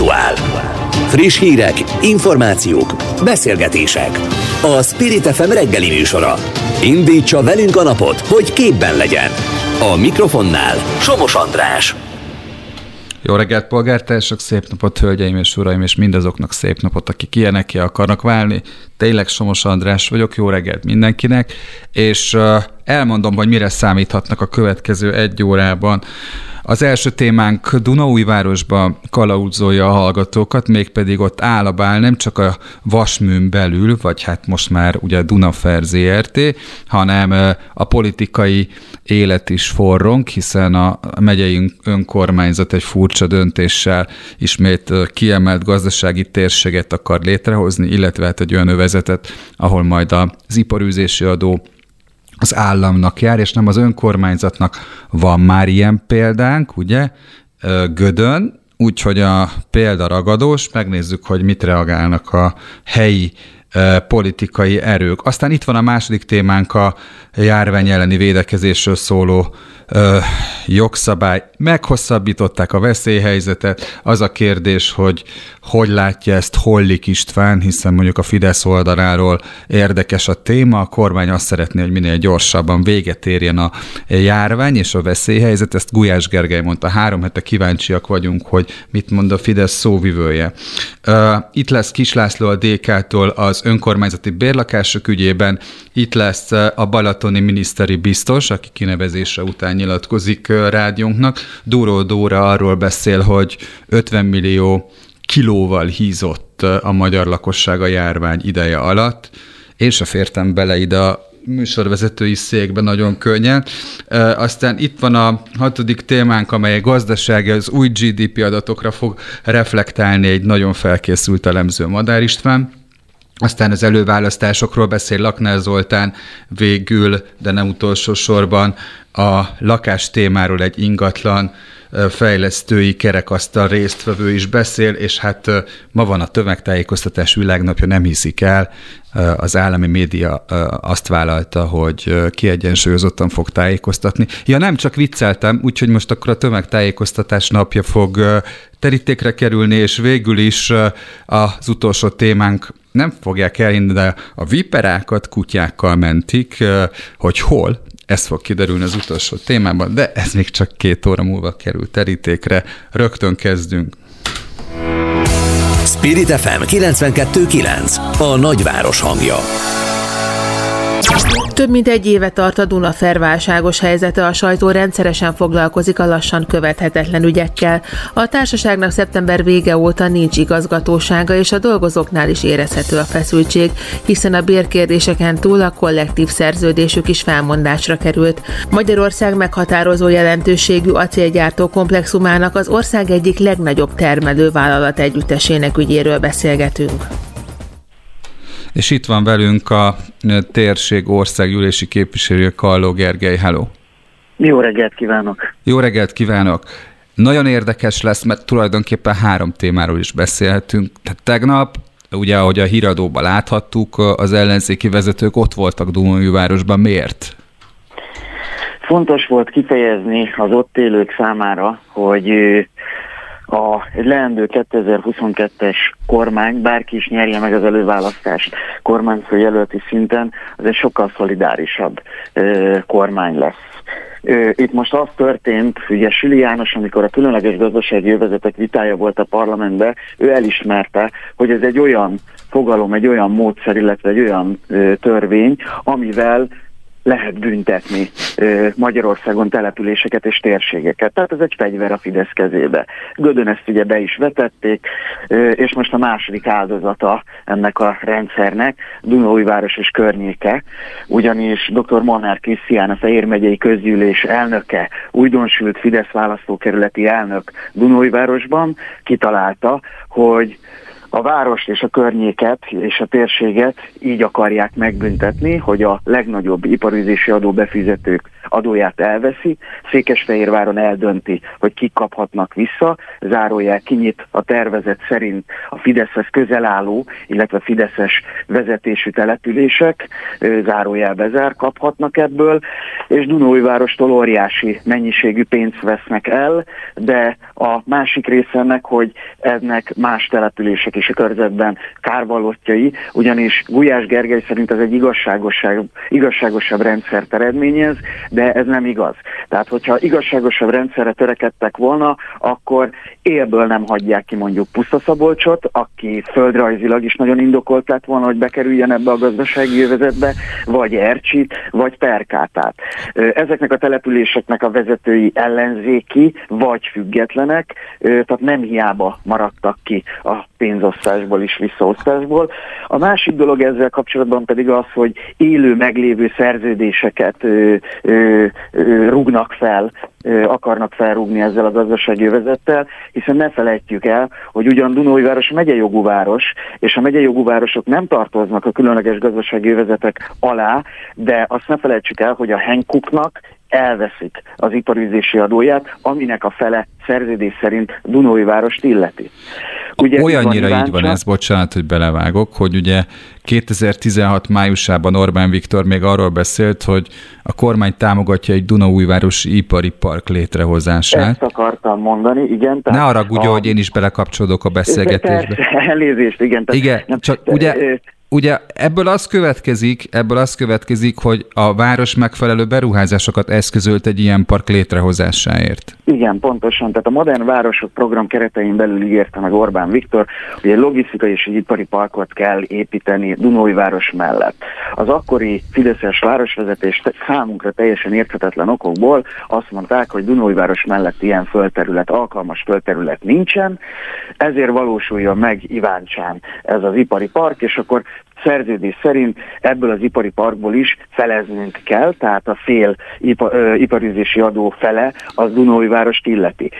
aktuál. Friss hírek, információk, beszélgetések. A Spirit FM reggeli műsora. Indítsa velünk a napot, hogy képben legyen. A mikrofonnál Somos András. Jó reggelt, polgártársak, szép napot, hölgyeim és uraim, és mindazoknak szép napot, akik ilyenek akarnak válni. Tényleg Somos András vagyok, jó reggelt mindenkinek, és elmondom, hogy mire számíthatnak a következő egy órában. Az első témánk: Dunaújvárosban kalauzolja a hallgatókat, mégpedig ott áll a bál nem csak a vasműn belül, vagy hát most már ugye a Dunaferr Zrt., hanem a politikai élet is forrong, hiszen a megyei önkormányzat egy furcsa döntéssel ismét kiemelt gazdasági térséget akar létrehozni, illetve hát egy olyan övezetet, ahol majd az iparűzési adó az államnak jár, és nem az önkormányzatnak. Van már ilyen példánk, ugye, Gödön, úgyhogy a példa ragadós, megnézzük, hogy mit reagálnak a helyi politikai erők. Aztán itt van a második témánk, a járvány elleni védekezésről szóló jogszabály. Meghosszabbították a veszélyhelyzetet. Az a kérdés, hogy hogy látja ezt Hollik István, hiszen mondjuk a Fidesz oldaláról érdekes a téma. A kormány azt szeretné, hogy minél gyorsabban véget érjen a járvány és a veszélyhelyzet. Ezt Gulyás Gergely mondta. 3 hete kíváncsiak vagyunk, hogy mit mond a Fidesz szóvivője. Itt lesz Kis László a DK-tól az önkormányzati bérlakások ügyében. Itt lesz a balatoni miniszteri biztos, aki kinevezése után nyilatkozik rádiónknak. Duró Dóra arról beszél, hogy 50 millió kilóval hízott a magyar lakosság a járvány ideje alatt. Én se fértem bele ide a műsorvezetői székben nagyon könnyen. Aztán itt van a 6. témánk, amely a gazdaság, az új GDP adatokra fog reflektálni egy nagyon felkészült elemző, Madár István. Aztán az előválasztásokról beszél Lakner Zoltán, végül, de nem utolsó sorban a lakás témáról egy ingatlan fejlesztői kerekasztal résztvevő is beszél, és hát ma van a tömegtájékoztatás világnapja, nem hiszik el. Az állami média azt vállalta, hogy kiegyensúlyozottan fog tájékoztatni. Ja, nem, csak vicceltem, úgyhogy most akkor a tömegtájékoztatás napja fog terítékre kerülni, és végül is az utolsó témánk, nem fogják elhinni, de a viperákat kutyákkal mentik, hogy hol, ez fog kiderülni az utolsó témában, de ez még csak 2 óra múlva kerül terítékre. Rögtön kezdünk. Spirit FM 92.9, a nagyváros hangja. Több mint 1 éve tart a Dunaferr válságos helyzete, a sajtó rendszeresen foglalkozik a lassan követhetetlen ügyekkel. A társaságnak szeptember vége óta nincs igazgatósága, és a dolgozóknál is érezhető a feszültség, hiszen a bérkérdéseken túl a kollektív szerződésük is felmondásra került. Magyarország meghatározó jelentőségű acélgyártó komplexumának az ország egyik legnagyobb termelővállalat együttesének ügyéről beszélgetünk. És itt van velünk a térség országgyűlési képviselője, Kálló Gergely. Hello. Jó reggelt kívánok! Jó reggelt kívánok! Nagyon érdekes lesz, mert tulajdonképpen 3 témáról is beszélhetünk. Tehát tegnap, ugye ahogy a híradóban láthattuk, az ellenzéki vezetők ott voltak Dunaújvárosban. Miért? Fontos volt kifejezni az ott élők számára, hogy a leendő 2022-es kormány, bárki is nyerje meg az előválasztást kormányfőjelölti szinten, az egy sokkal szolidárisabb kormány lesz. Itt most az történt, ugye Süli János, amikor a különleges gazdasági övezetek vitája volt a parlamentben, ő elismerte, hogy ez egy olyan fogalom, egy olyan módszer, illetve egy olyan törvény, amivel lehet büntetni Magyarországon településeket és térségeket. Tehát ez egy fegyver a Fidesz kezébe. Gödön ezt ugye be is vetették, és most a második áldozata ennek a rendszernek Dunaújváros és környéke, ugyanis dr. Monár Krisztián, a Fehér megyei közgyűlés elnöke, újdonsült Fidesz választókerületi elnök Dunaújvárosban kitalálta, hogy a várost és a környéket és a térséget így akarják megbüntetni, hogy a legnagyobb iparűzési adóbefizetők adóját elveszi, Székesfehérváron eldönti, hogy kik kaphatnak vissza, zárójel kinyit a tervezet szerint a Fideszhez közel álló, illetve fideszes vezetésű települések, zárójel bezár, kaphatnak ebből, és Dunaújvárostól óriási mennyiségű pénzt vesznek el, de a másik része ennek, hogy ennek más települések is a körzetben kárvallottjai, ugyanis Gulyás Gergely szerint ez egy igazságosabb rendszert eredményez, de ez nem igaz. Tehát, hogyha igazságosabb rendszerre törekedtek volna, akkor élből nem hagyják ki mondjuk Pusztaszabolcsot, aki földrajzilag is nagyon indokolt lett volna, hogy bekerüljen ebbe a gazdasági övezetbe, vagy Ercsit, vagy Perkátát. Ezeknek a településeknek a vezetői ellenzéki, vagy függetlenek, tehát nem hiába maradtak ki a pénzosztásból és visszaosztásból. A másik dolog ezzel kapcsolatban pedig az, hogy élő meglévő szerződéseket rúgnak fel, akarnak felrúgni ezzel a gazdasági övezettel, hiszen ne felejtjük el, hogy ugyan Dunaújváros megyejogú város, és a megyejogú városok nem tartoznak a különleges gazdasági övezetek alá, de azt ne felejtsük el, hogy a Henkuknak elveszik az iparűzési adóját, aminek a fele szerződés szerint Dunaújvárost illeti. Ugye olyannyira így van ez, bocsánat, hogy belevágok, hogy ugye 2016 májusában Orbán Viktor még arról beszélt, hogy a kormány támogatja egy Dunaújvárosi ipari park létrehozását. Ezt akartam mondani, igen. Ne haragudj, hogy én is belekapcsolódok a beszélgetésbe. Elnézést, igen. Igen, csak ugye ebből az következik, hogy a város megfelelő beruházásokat eszközölt egy ilyen park létrehozásáért. Igen, pontosan. Tehát a Modern Városok program keretein belül ígérte meg Orbán Viktor, hogy egy logisztikai és egy ipari parkot kell építeni Dunaújváros mellett. Az akkori fideszes városvezetés számunkra teljesen érthetetlen okokból azt mondták, hogy Dunaújváros mellett ilyen földterület, alkalmas földterület nincsen, ezért valósuljon meg Iváncsán ez az ipari park, és akkor szerződés szerint ebből az ipari parkból is feleznünk kell, tehát a fél iparűzési adó fele az Dunaújvárost illeti.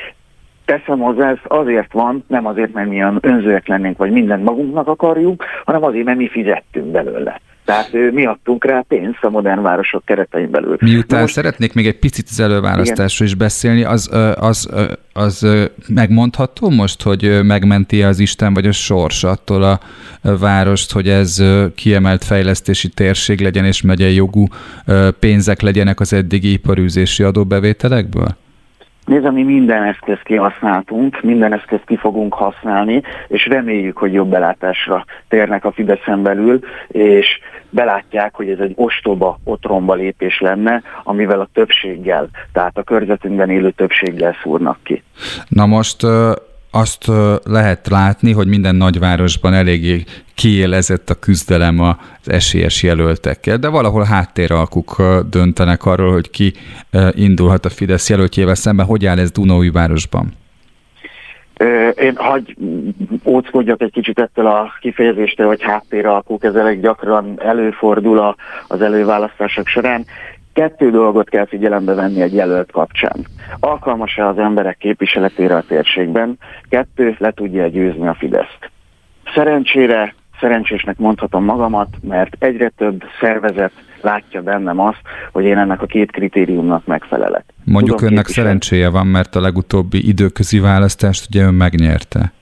Teszem hozzá, ez azért van, nem azért, mert mi önzőek lennénk, vagy mindent magunknak akarjuk, hanem azért, mert mi fizettünk belőle. Tehát mi adtunk rá pénzt a Modern Városok keretein belül. Miután most szeretnék még egy picit az előválasztásról is beszélni, az megmondható most, hogy megmenti az Isten vagy a sors attól a várost, hogy ez kiemelt fejlesztési térség legyen, és megyei jogú pénzek legyenek az eddigi iparűzési adóbevételekből? Nézd, mi minden eszközt kihasználtunk, minden eszközt ki fogunk használni, és reméljük, hogy jobb belátásra térnek a Fideszen belül, és belátják, hogy ez egy ostoba, otromba lépés lenne, amivel a többséggel, tehát a körzetünkben élő többséggel szúrnak ki. Na most azt lehet látni, hogy minden nagyvárosban eléggé kiélezett a küzdelem az esélyes jelöltekkel, de valahol háttéralkuk döntenek arról, hogy ki indulhat a Fidesz jelöltjével szemben. Hogy áll ez Dunaújvárosban? Én hagy óckodjak egy kicsit ettől a kifejezéstől, hogy háttéralkuk, ez elég gyakran előfordul az előválasztások során. Kettő dolgot kell figyelembe venni egy jelölt kapcsán. Alkalmas-e az emberek képviseletére a térségben? Kettő, le tudja győzni a Fideszt. Szerencsésnek mondhatom magamat, mert egyre több szervezet látja bennem azt, hogy én ennek a két kritériumnak megfelelek. Mondjuk tudom, önnek szerencséje van, mert a legutóbbi időközi választást ugye ön megnyerte.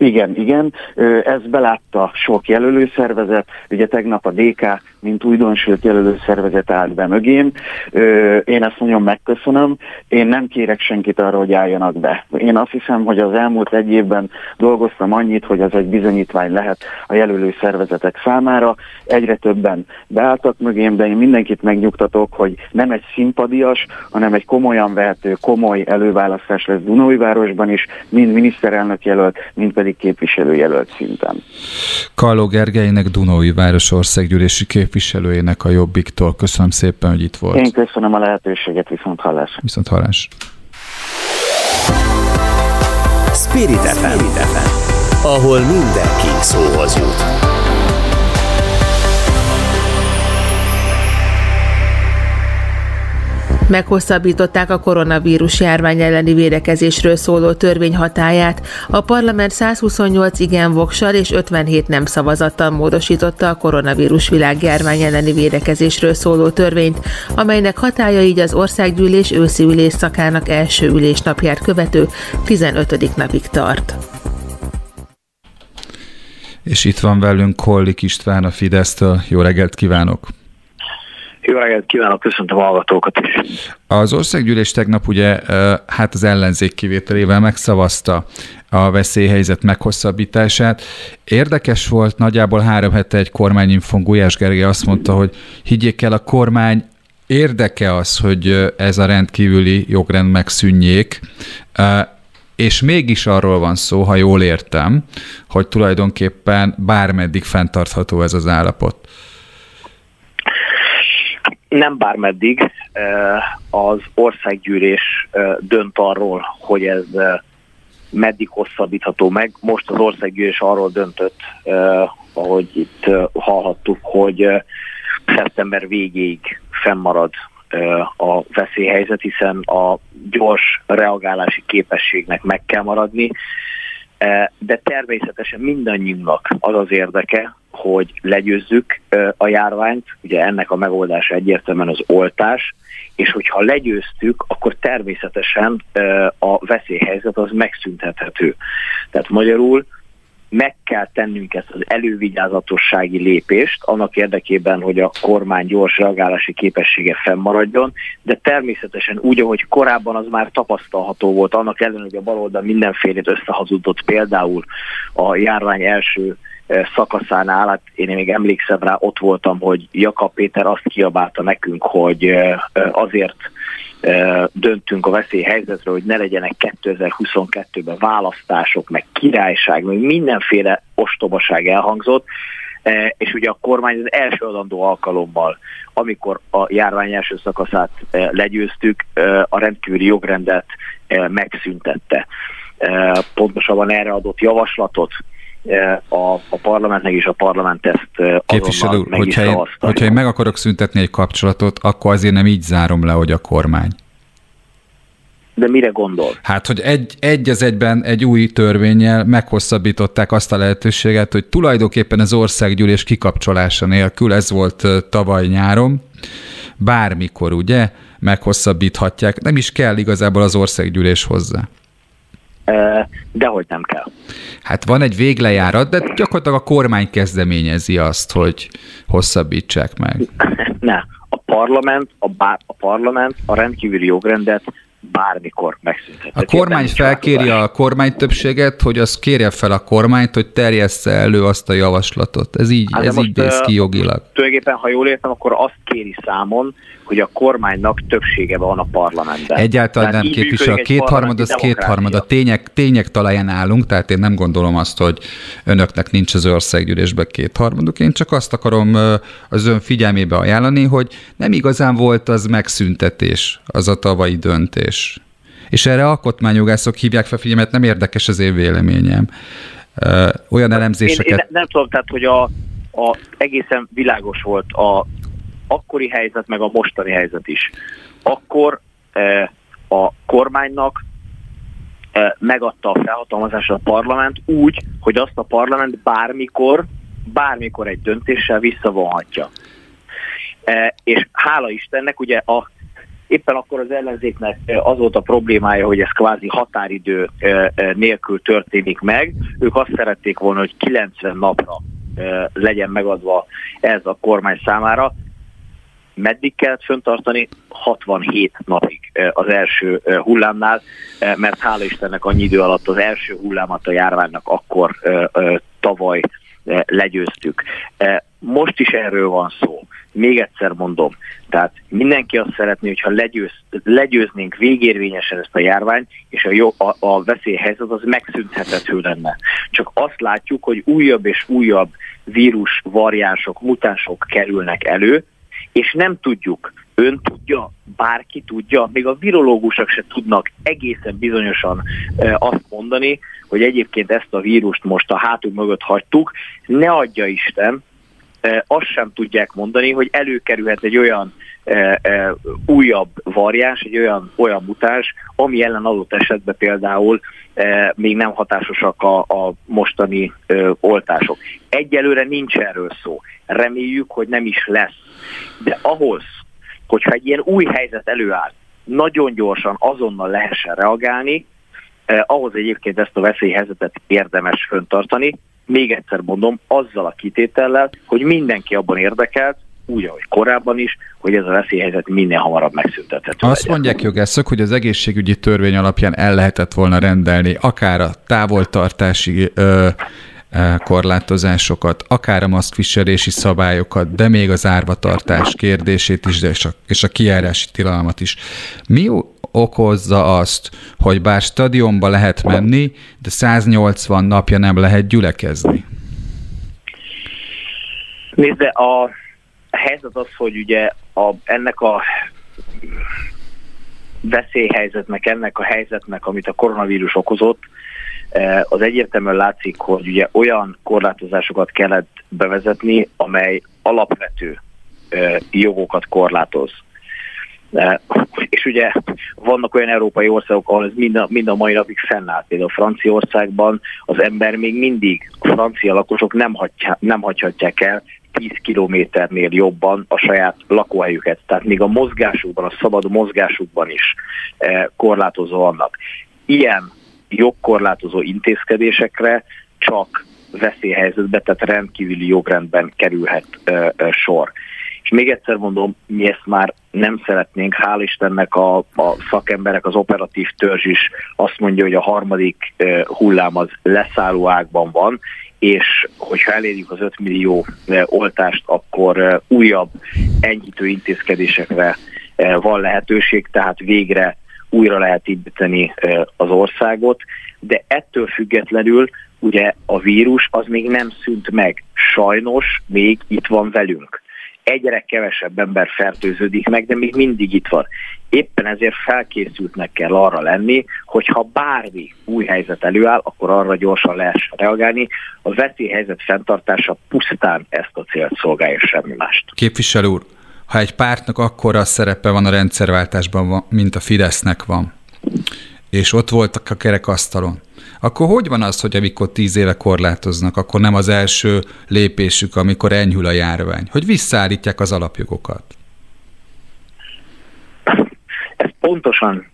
Igen. Ezt belátta sok jelölőszervezet, ugye tegnap a DK, mint újdonsült jelölőszervezet állt be mögém. Én ezt nagyon megköszönöm, én nem kérek senkit arra, hogy álljanak be. Én azt hiszem, hogy az elmúlt egy évben dolgoztam annyit, hogy ez egy bizonyítvány lehet a jelölőszervezetek számára. Egyre többen beálltak mögém, de én mindenkit megnyugtatok, hogy nem egy szimpadias, hanem egy komolyan vehető, komoly előválasztás lesz Dunaújvárosban is, mind miniszterelnök jelölt, mind pedig képviselőjelölt szinten. Kálló Gergelynek, Dunaújváros országgyűlési képviselőjének a Jobbiktól. Köszönöm szépen, hogy itt volt. Én köszönöm a lehetőséget, viszont hallás. Spirit FM, ahol mindenki szóhoz jut. Meghosszabbították a koronavírus járvány elleni védekezésről szóló törvény hatályát. A parlament 128 igen voksal és 57 nem szavazattal módosította a koronavírus világjárvány elleni védekezésről szóló törvényt, amelynek hatálya így az országgyűlés őszi ülés szakának első ülésnapját követő 15. napig tart. És itt van velünk Hollik István a Fidesztől. Jó reggelt kívánok! Jó reggelt kívánok, köszöntöm a hallgatókat is. Az országgyűlés tegnap ugye hát az ellenzék kivételével megszavazta a veszélyhelyzet meghosszabbítását. Érdekes volt, nagyjából 3 hete egy kormányinfon Gulyás Gergely azt mondta, hogy higgyék el, a kormány érdeke az, hogy ez a rendkívüli jogrend megszűnjék, és mégis arról van szó, ha jól értem, hogy tulajdonképpen bármeddig fenntartható ez az állapot. Nem bármeddig, az országgyűlés dönt arról, hogy ez meddig hosszabbítható meg. Most az országgyűlés arról döntött, ahogy itt hallhattuk, hogy szeptember végéig fennmarad a veszélyhelyzet, hiszen a gyors reagálási képességnek meg kell maradni, de természetesen mindannyiunknak az az érdeke, hogy legyőzzük a járványt, ugye ennek a megoldása egyértelműen az oltás, és hogyha legyőztük, akkor természetesen a veszélyhelyzet az megszüntethető. Tehát magyarul meg kell tennünk ezt az elővigyázatossági lépést annak érdekében, hogy a kormány gyors reagálási képessége fennmaradjon, de természetesen úgy, ahogy korábban az már tapasztalható volt, annak ellenére, hogy a baloldal mindenfélét összehazudott, például a járvány első szakaszánál, hát én még emlékszem rá, ott voltam, hogy Jakab Péter azt kiabálta nekünk, hogy azért döntünk a veszélyhelyzetről, hogy ne legyenek 2022-ben választások, meg királyság, meg mindenféle ostobaság elhangzott, és ugye a kormány az első adandó alkalommal, amikor a járvány első szakaszát legyőztük, a rendkívüli jogrendet megszüntette. Pontosabban erre adott javaslatot a parlamentnek, és a parlament ezt azonnal meg is szavazta. Hogyha én meg akarok szüntetni egy kapcsolatot, akkor azért nem így zárom le, hogy a kormány. De mire gondol? Hát, hogy egy az egyben egy új törvénnyel meghosszabbították azt a lehetőséget, hogy tulajdonképpen az országgyűlés kikapcsolása nélkül, ez volt tavaly nyáron, bármikor ugye meghosszabbíthatják, nem is kell igazából az országgyűlés hozzá. Dehogy nem kell. Hát van egy véglejárat, de gyakorlatilag a kormány kezdeményezi azt, hogy hosszabbítsák meg. Ne, a parlament a rendkívüli jogrendet bármikor megszünteti. A kormány felkéri a kormány többséget, hogy az kérje fel a kormányt, hogy terjessze elő azt a javaslatot. Ez így, hát ez így néz ki jogilag. Tulajdonképpen, ha jól értem, akkor azt kéri számon, hogy a kormánynak többsége van a parlamentben. Egyáltalán tehát nem képvisel. A kétharmad, az kétharmad. A tények talaján állunk, tehát én nem gondolom azt, hogy önöknek nincs az országgyűlésben kétharmaduk. Én csak azt akarom az ön figyelmébe ajánlani, hogy nem igazán volt az megszüntetés, az a tavalyi döntés. És erre alkotmányjogászok hívják fel figyelmet, nem érdekes az én véleményem. Olyan elemzéseket... Én nem tudom, tehát, hogy egészen világos volt a akkori helyzet, meg a mostani helyzet is. Akkor a kormánynak megadta a felhatalmazást a parlament úgy, hogy azt a parlament bármikor egy döntéssel visszavonhatja. És hála Istennek, ugye éppen akkor az ellenzéknek az volt a problémája, hogy ez kvázi határidő nélkül történik meg. Ők azt szerették volna, hogy 90 napra legyen megadva ez a kormány számára. Meddig kellett föntartani? 67 napig az első hullámnál, mert hála Istennek annyi idő alatt az első hullámat a járványnak akkor tavaly legyőztük. Most is erről van szó. Még egyszer mondom, tehát mindenki azt szeretné, hogyha legyőznénk végérvényesen ezt a járványt, és a veszélyhelyzet az megszüntethető lenne. Csak azt látjuk, hogy újabb és újabb vírus variánsok, mutánsok kerülnek elő, és nem tudjuk, ön tudja, bárki tudja, még a virológusok se tudnak egészen bizonyosan azt mondani, hogy egyébként ezt a vírust most a hátunk mögött hagytuk, ne adja Isten, azt sem tudják mondani, hogy előkerülhet egy olyan újabb variáns, egy olyan mutáns, ami ellen adott esetben például még nem hatásosak a mostani oltások. Egyelőre nincs erről szó. Reméljük, hogy nem is lesz. De ahhoz, hogyha egy ilyen új helyzet előáll, nagyon gyorsan, azonnal lehessen reagálni, ahhoz egyébként ezt a veszélyhelyzetet érdemes föntartani. Még egyszer mondom, azzal a kitétellel, hogy mindenki abban érdekelt, úgy, ahogy korábban is, hogy ez a veszélyhelyzet minél hamarabb megszüntethető. Azt mondják jogászok, hogy az egészségügyi törvény alapján el lehetett volna rendelni akár a távoltartási korlátozásokat, akár a maszkviselési szabályokat, de még az árvatartás kérdését is, és a kijárási tilalmat is. Mi okozza azt, hogy bár stadionba lehet menni, de 180 napja nem lehet gyülekezni? Nézd, a helyzet az, hogy ugye ennek a veszélyhelyzetnek, ennek a helyzetnek, amit a koronavírus okozott, az egyértelműen látszik, hogy ugye olyan korlátozásokat kellett bevezetni, amely alapvető jogokat korlátoz. És ugye vannak olyan európai országok, ahol ez mind a mai napig fennáll. Például Franciaországban az ember még mindig, a francia lakosok nem hagyhatják el 10 kilométernél jobban a saját lakóhelyüket. Tehát még a mozgásukban, a szabad mozgásukban is korlátozó annak. Ilyen jogkorlátozó intézkedésekre csak veszélyhelyzetbe, tehát rendkívüli jogrendben kerülhet sor. És még egyszer mondom, mi ezt már nem szeretnénk, hál' Istennek a szakemberek, az operatív törzs is azt mondja, hogy a harmadik hullám az leszálló ágban van, és hogyha elérjük az 5 millió oltást, akkor újabb enyhítő intézkedésekre van lehetőség, tehát végre újra lehet indítani az országot, de ettől függetlenül ugye a vírus az még nem szűnt meg. Sajnos még itt van velünk. Egyre kevesebb ember fertőződik meg, de még mindig itt van. Éppen ezért felkészültnek kell arra lenni, hogyha bármi új helyzet előáll, akkor arra gyorsan lehessen reagálni. A veszélyhelyzet fenntartása pusztán ezt a célt szolgálja, semmi mást. Képviselő úr, ha egy pártnak akkora szerepe van a rendszerváltásban, mint a Fidesznek van, és ott voltak a kerekasztalon, akkor hogy van az, hogy amikor 10 éve korlátoznak, akkor nem az első lépésük, amikor enyhül a járvány, hogy visszaállítják az alapjogokat? Ez pontosan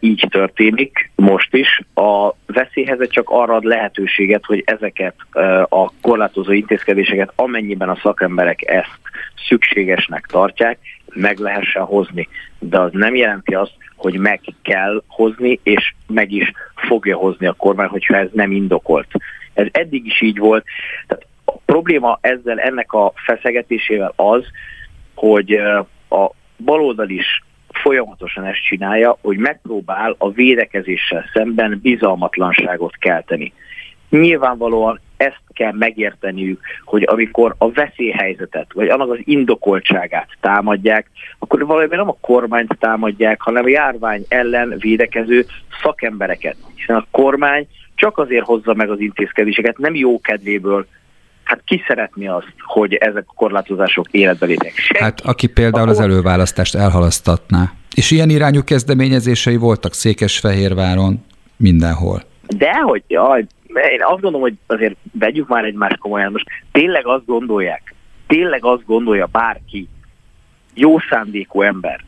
így történik most is. A veszélyhelyzet csak arra ad lehetőséget, hogy ezeket a korlátozó intézkedéseket, amennyiben a szakemberek ezt szükségesnek tartják, meg lehessen hozni. De az nem jelenti azt, hogy meg kell hozni, és meg is fogja hozni a kormány, hogyha ez nem indokolt. Ez eddig is így volt. Tehát a probléma ezzel, ennek a feszegetésével az, hogy a baloldal is folyamatosan ezt csinálja, hogy megpróbál a védekezéssel szemben bizalmatlanságot kelteni. Nyilvánvalóan ezt kell megérteniük, hogy amikor a veszélyhelyzetet, vagy annak az indokoltságát támadják, akkor valójában nem a kormányt támadják, hanem a járvány ellen védekező szakembereket. Hiszen a kormány csak azért hozza meg az intézkedéseket, nem jó kedvéből. Hát ki szeretné azt, hogy ezek a korlátozások életbe lépjenek? Hát aki például az előválasztást elhalasztatná. És ilyen irányú kezdeményezései voltak Székesfehérváron, mindenhol. Dehogy, jaj, én azt gondolom, hogy azért vegyük már egymást komolyan. Most tényleg azt gondolja bárki, jó szándékú ember,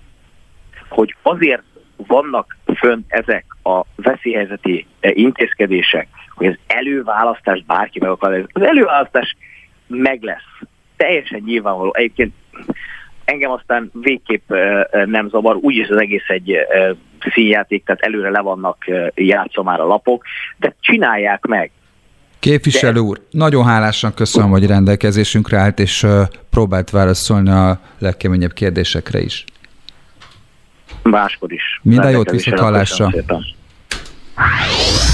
hogy azért vannak fönn ezek a veszélyhelyzeti intézkedések, hogy az előválasztás bárki meg akar. Az előválasztás meg lesz. Teljesen nyilvánvaló. Egyébként engem aztán végképp nem zavar, úgyis az egész egy színjáték, tehát előre le vannak játszva már a lapok, de csinálják meg. Képviselő úr, nagyon hálásan köszönöm, hogy rendelkezésünkre állt, és próbált válaszolni a legkeményebb kérdésekre is. Máskor is. Minden jót, viszont hallásra.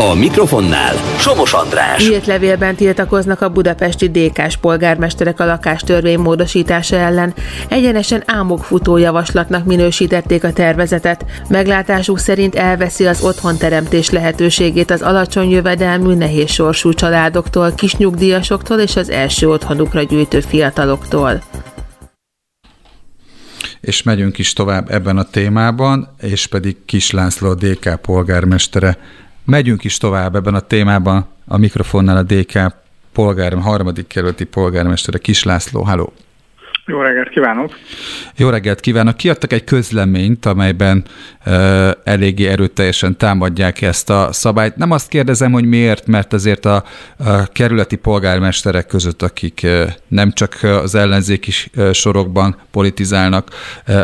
A mikrofonnál Somos András. Nyílt levélben tiltakoznak a budapesti DK-s polgármesterek a lakástörvény módosítása ellen. Egyenesen álmokfutó javaslatnak minősítették a tervezetet. Meglátásuk szerint elveszi az otthonteremtés lehetőségét az alacsony jövedelmű, nehéz sorsú családoktól, kisnyugdíjasoktól és az első otthonukra gyűjtő fiataloktól. És megyünk is tovább ebben a témában, és pedig Kis László, a DK polgármestere. Megyünk is tovább ebben a témában, a mikrofonnál a DK harmadik kerületi polgármestere, Kis László. Halló! Jó reggelt kívánok! Jó reggelt kívánok! Kiadtak egy közleményt, amelyben eléggé erőteljesen támadják ezt a szabályt. Nem azt kérdezem, hogy miért, mert azért a kerületi polgármesterek között, akik nem csak az ellenzéki sorokban politizálnak,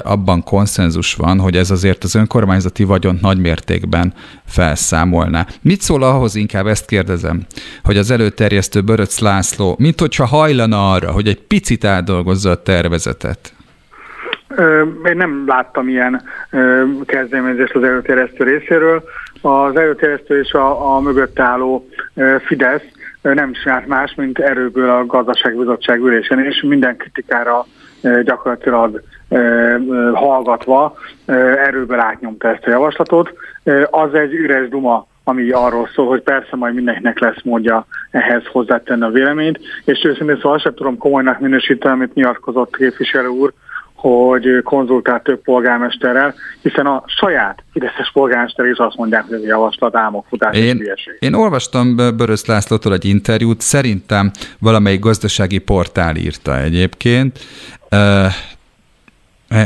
abban konszenzus van, hogy ez azért az önkormányzati vagyont nagymértékben felszámolná. Mit szól ahhoz, inkább ezt kérdezem, hogy az előterjesztő Böröcz László, mint hogyha hajlana arra, hogy egy picit átdolgozza a tervezetet? Én nem láttam ilyen kezdeményezést az előterjesztő részéről. Az előterjesztő és a mögött álló Fidesz nem csinált más, mint erőből a gazdaságbizottság ülésén, és minden kritikára gyakorlatilag hallgatva erőből átnyomta ezt a javaslatot. Az egy üres duma, ami arról szól, hogy persze majd mindenkinek lesz módja ehhez hozzátenni a véleményt, és őszintén szóval sem tudom komolynak minősíteni, amit nyilatkozott képviselő úr, hogy konzultált több polgármesterrel, hiszen a saját fideszes polgármester is azt mondják, hogy ez a javaslat álmokfutás és hülyeség. Én olvastam Böröcz Lászlótól egy interjút, szerintem valamelyik gazdasági portál írta egyébként,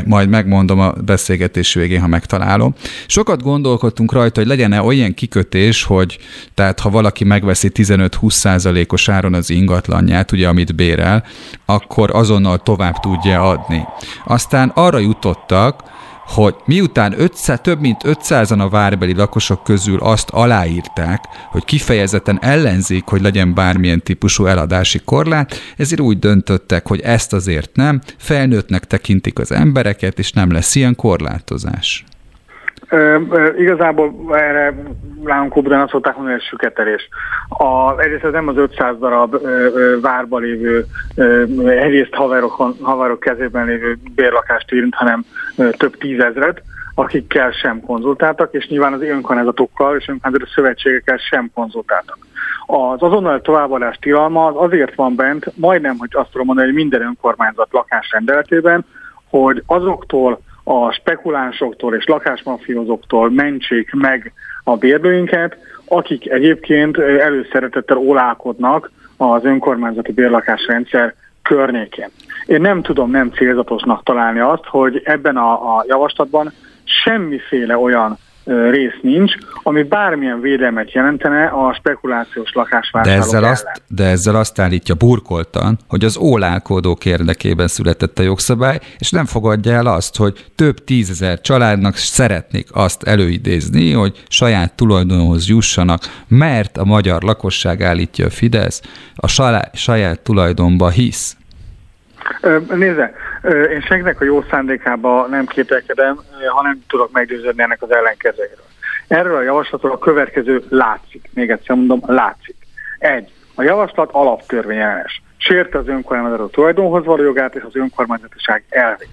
majd megmondom a beszélgetés végén, ha megtalálom. Sokat gondolkodtunk rajta, hogy legyen-e olyan kikötés, hogy tehát ha valaki megveszi 15-20%-os áron az ingatlanját, ugye, amit bérel, akkor azonnal tovább tudja adni. Aztán arra jutottak, hogy miután több mint 500-an a várbeli lakosok közül azt aláírták, hogy kifejezetten ellenzik, hogy legyen bármilyen típusú eladási korlát, ezért úgy döntöttek, hogy ezt azért nem, felnőttnek tekintik az embereket, és nem lesz ilyen korlátozás. Igazából erre nálunk Kubdán azt szokták mondani, hogy ez süketelés. Egyrészt nem az 500 darab várba lévő, egyrészt haverok kezében lévő bérlakást érint, hanem több tízezret, akikkel sem konzultáltak, és nyilván az önkormányzatokkal és önkormányzati szövetségekkel sem konzultáltak. Az azonnal továbbadás tilalma az azért van bent, majdnem, hogy azt tudom mondani, hogy minden önkormányzat lakásrendeletében, hogy azoktól, a spekulánsoktól és lakásmafiózóktól mentsék meg a bérlőinket, akik egyébként előszeretettel olálkodnak az önkormányzati bérlakásrendszer környékén. Én nem tudom nem célzatosnak találni azt, hogy ebben a javaslatban semmiféle olyan rész nincs, ami bármilyen védelmet jelentene a spekulációs lakásvásárlók ellen. De ezzel azt állítja burkoltan, hogy az ólálkodók érdekében született a jogszabály, és nem fogadja el azt, hogy több tízezer családnak szeretnék azt előidézni, hogy saját tulajdonhoz jussanak, mert a magyar lakosság, állítja a Fidesz, a saját tulajdonba hisz. Nézze, én senkinek a jó szándékában nem kételkedem, hanem tudok meggyőződni ennek az ellenkezőjéről. Erről a javaslatról a következő látszik. Még egyszer mondom, látszik. 1. A javaslat alaptörvényellenes. Sérti az önkormányzat tulajdonhoz való jogát és az önkormányzatiság elvét.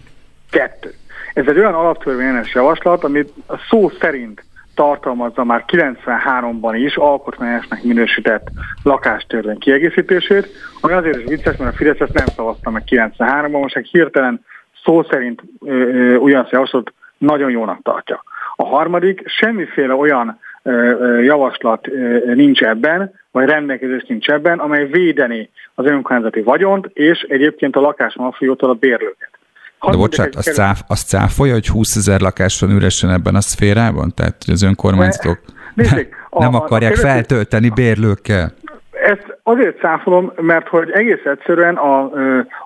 2. Ez egy olyan alaptörvényellenes javaslat, amit a szó szerint tartalmazza már 93-ban is alkotmányosnak minősített lakástörvény kiegészítését, ami azért is vicces, mert a Fidesz ezt nem szavazta meg 93-ban, most egy hirtelen szó szerint ugyanazt a javaslatot nagyon jónak tartja. A harmadik, semmiféle olyan javaslat nincs ebben, vagy rendelkezés nincs ebben, amely védeni az önkormányzati vagyont, és egyébként a lakásmafiótól a bérlőket. De bocsánat, azt cáfolja, hogy 20 000 lakás van üresen ebben a szférában? Tehát, hogy az önkormányzatok nem akarják feltölteni bérlőkkel? Ezt azért cáfolom, mert hogy egész egyszerűen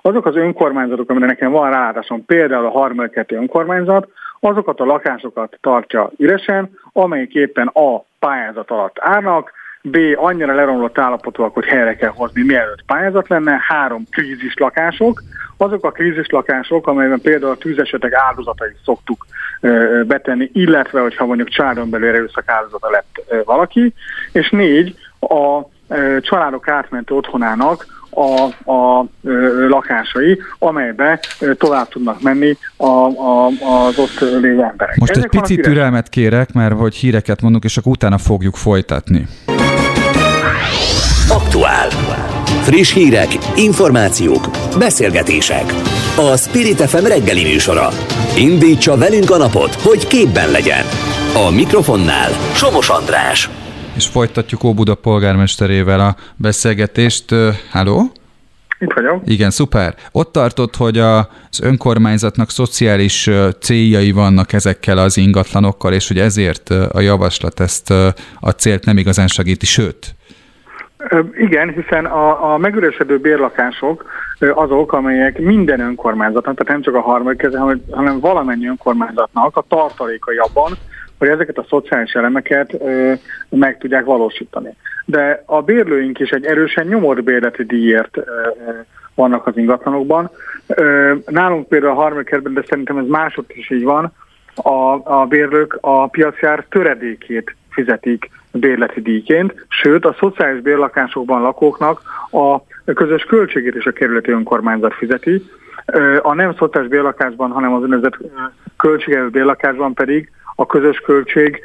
azok az önkormányzatok, amire nekem van rálátásom, például a harmadik önkormányzat, azokat a lakásokat tartja üresen, amelyik éppen a pályázat alatt állnak, B. annyira leromlott állapotúak, hogy helyre kell hozni, mielőtt pályázat lenne. 3. krízislakások. Azok a krízislakások, amelyben például a tűzesetek áldozatait szoktuk betenni, illetve, hogyha mondjuk családon belül erőszak áldozata lett valaki. És 4. a családok átmentő otthonának a lakásai, amelybe tovább tudnak menni az ott lévő emberek. Most ezek egy picit türelmet kérek, mert hogy híreket mondunk, és akkor utána fogjuk folytatni. Aktuál. Friss hírek, információk, beszélgetések. A Spirit FM reggeli műsora. Indítsa velünk a napot, hogy képben legyen. A mikrofonnál Somos András. És folytatjuk Óbuda polgármesterével a beszélgetést. Halló? Itt vagyok. Igen, szuper. Ott tartott, hogy az önkormányzatnak szociális céljai vannak ezekkel az ingatlanokkal, és hogy ezért a javaslat ezt a célt nem igazán segíti, sőt. Igen, hiszen a megüresedő bérlakások azok, amelyek minden önkormányzatnak, tehát nem csak a harmadik kezelő, hanem valamennyi önkormányzatnak a tartalékai abban, hogy ezeket a szociális elemeket meg tudják valósítani. De a bérlőink is egy erősen nyomott bérleti díjért vannak az ingatlanokban. Nálunk például a harmadik kerületben, de szerintem ez másod is így van, a bérlők a piacjár töredékét fizetik bérleti díjként, sőt a szociális bérlakásokban lakóknak a közös költségét is a kerületi önkormányzat fizeti. A nem szociális bérlakásban, hanem az önözett költséges bérlakásban pedig a közös költség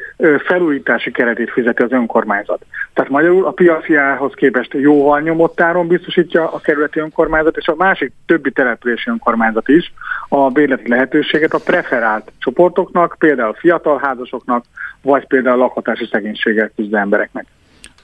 felújítási keretét fizeti az önkormányzat. Tehát magyarul a piaci árhoz képest jóval nyomott áron biztosítja a kerületi önkormányzat, és a másik többi települési önkormányzat is a bérleti lehetőséget a preferált csoportoknak, például fiatal házasoknak, vagy például lakhatási szegénységgel küzdő embereknek.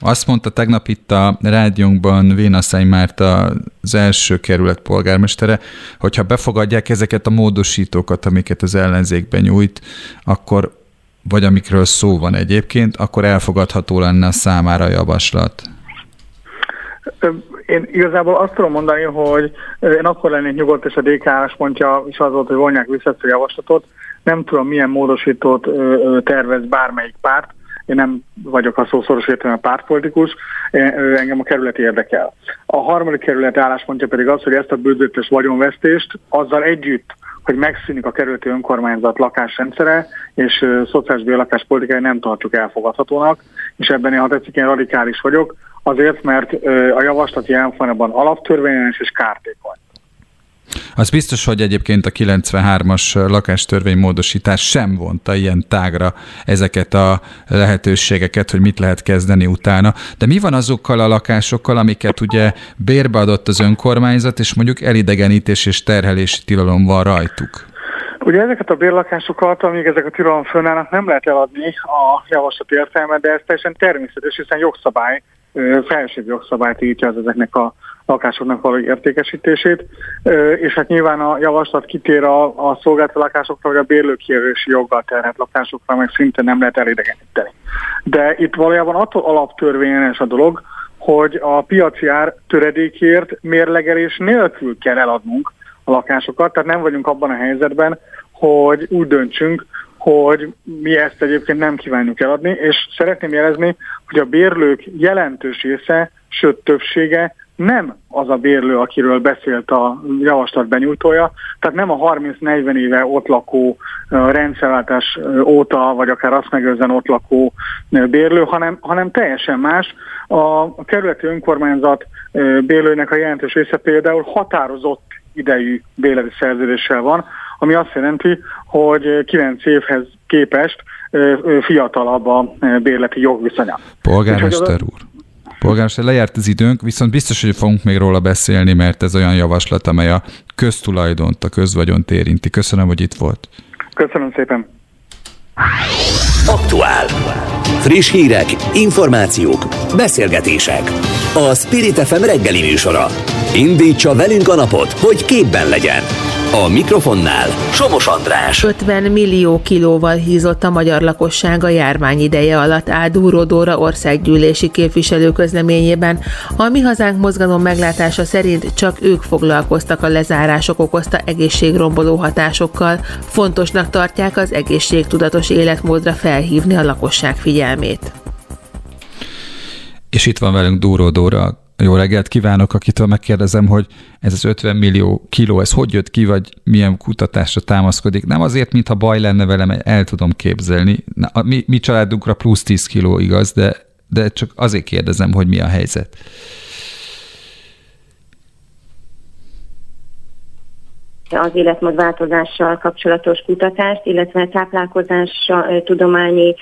Azt mondta tegnap itt a rádiónkban Vénaszály Márta, az első kerület polgármestere, hogyha befogadják ezeket a módosítókat, amiket az ellenzékben nyújt, akkor vagy amikről szó van egyébként, akkor elfogadható lenne a számára a javaslat. Én igazából azt tudom mondani, hogy én akkor lennék nyugodt, és a DK álláspontja is az volt, hogy vonják vissza ezt a javaslatot. Nem tudom, milyen módosítót tervez bármelyik párt. Én nem vagyok a szószoros értelemben pártpolitikus, engem a kerület érdekel. A harmadik kerület álláspontja pedig az, hogy ezt a bődöttes vagyonvesztést azzal együtt, hogy megszűnik a kerületi önkormányzat lakásrendszere, és szociális bérlakás politikai nem tartjuk elfogadhatónak, és ebben én, ha tetszik, én radikális vagyok, azért, mert a javaslat ilyen formában alaptörvényes és kártékony. Az biztos, hogy egyébként a 93-as lakástörvény módosítás sem vonta ilyen tágra ezeket a lehetőségeket, hogy mit lehet kezdeni utána. De mi van azokkal a lakásokkal, amiket ugye bérbe adott az önkormányzat, és mondjuk elidegenítés és terhelési tilalom van rajtuk? Ugye ezeket a bérlakásokat, amíg ezek a tilalom fönnállnak, nem lehet eladni a javaslat értelme, de ez teljesen természetes, hiszen jogszabály, felsőbb jogszabály tiltja az ezeknek a lakásoknak való értékesítését, és hát nyilván a javaslat kitér a szolgáltató lakásokra, vagy a bérlőkijelölési joggal terhelt lakásokra, meg szinte nem lehet elidegeníteni. De itt valójában attól alaptörvényes a dolog, hogy a piaci ár töredékért mérlegelés nélkül kell eladnunk a lakásokat, tehát nem vagyunk abban a helyzetben, hogy úgy döntsünk, hogy mi ezt egyébként nem kívánjuk eladni, és szeretném jelezni, hogy a bérlők jelentős része, sőt többsége nem az a bérlő, akiről beszélt a javaslat benyújtója, tehát nem a 30-40 éve ott lakó, rendszerváltás óta, vagy akár azt megőzően ott lakó bérlő, hanem teljesen más. A kerületi önkormányzat bérlőinek a jelentős része például határozott idejű bérleti szerződéssel van, ami azt jelenti, hogy 9 évhez képest fiatalabb a bérleti jogviszonya. Polgármester úr, lejárt az időnk, viszont biztos, hogy fogunk még róla beszélni, mert ez olyan javaslat, amely a köztulajdont, a közvagyont érinti. Köszönöm, hogy itt volt. Köszönöm szépen. Aktuál. Friss hírek, információk, beszélgetések. A Spirit FM reggeli műsora. Indítsa velünk a napot, hogy képben legyen. A mikrofonnál Somos András. 50 millió kilóval hízott a magyar lakosság a járvány ideje alatt, áll Duró Dóra országgyűlési képviselő közleményében. A Mi Hazánk mozgalom meglátása szerint csak ők foglalkoztak a lezárások okozta egészségromboló hatásokkal. Fontosnak tartják az egészségtudatos életmódra felhívni a lakosság figyelmét. És itt van velünk Duró Dóra. Jó reggelt kívánok, akitől megkérdezem, hogy ez az 50 millió kiló, ez hogy jött ki, vagy milyen kutatásra támaszkodik? Nem azért, mintha baj lenne velem, el tudom képzelni. Na, a mi családunkra plusz 10 kiló, igaz, de csak azért kérdezem, hogy mi a helyzet. Az életmódváltozással kapcsolatos kutatást, illetve táplálkozás, tudományi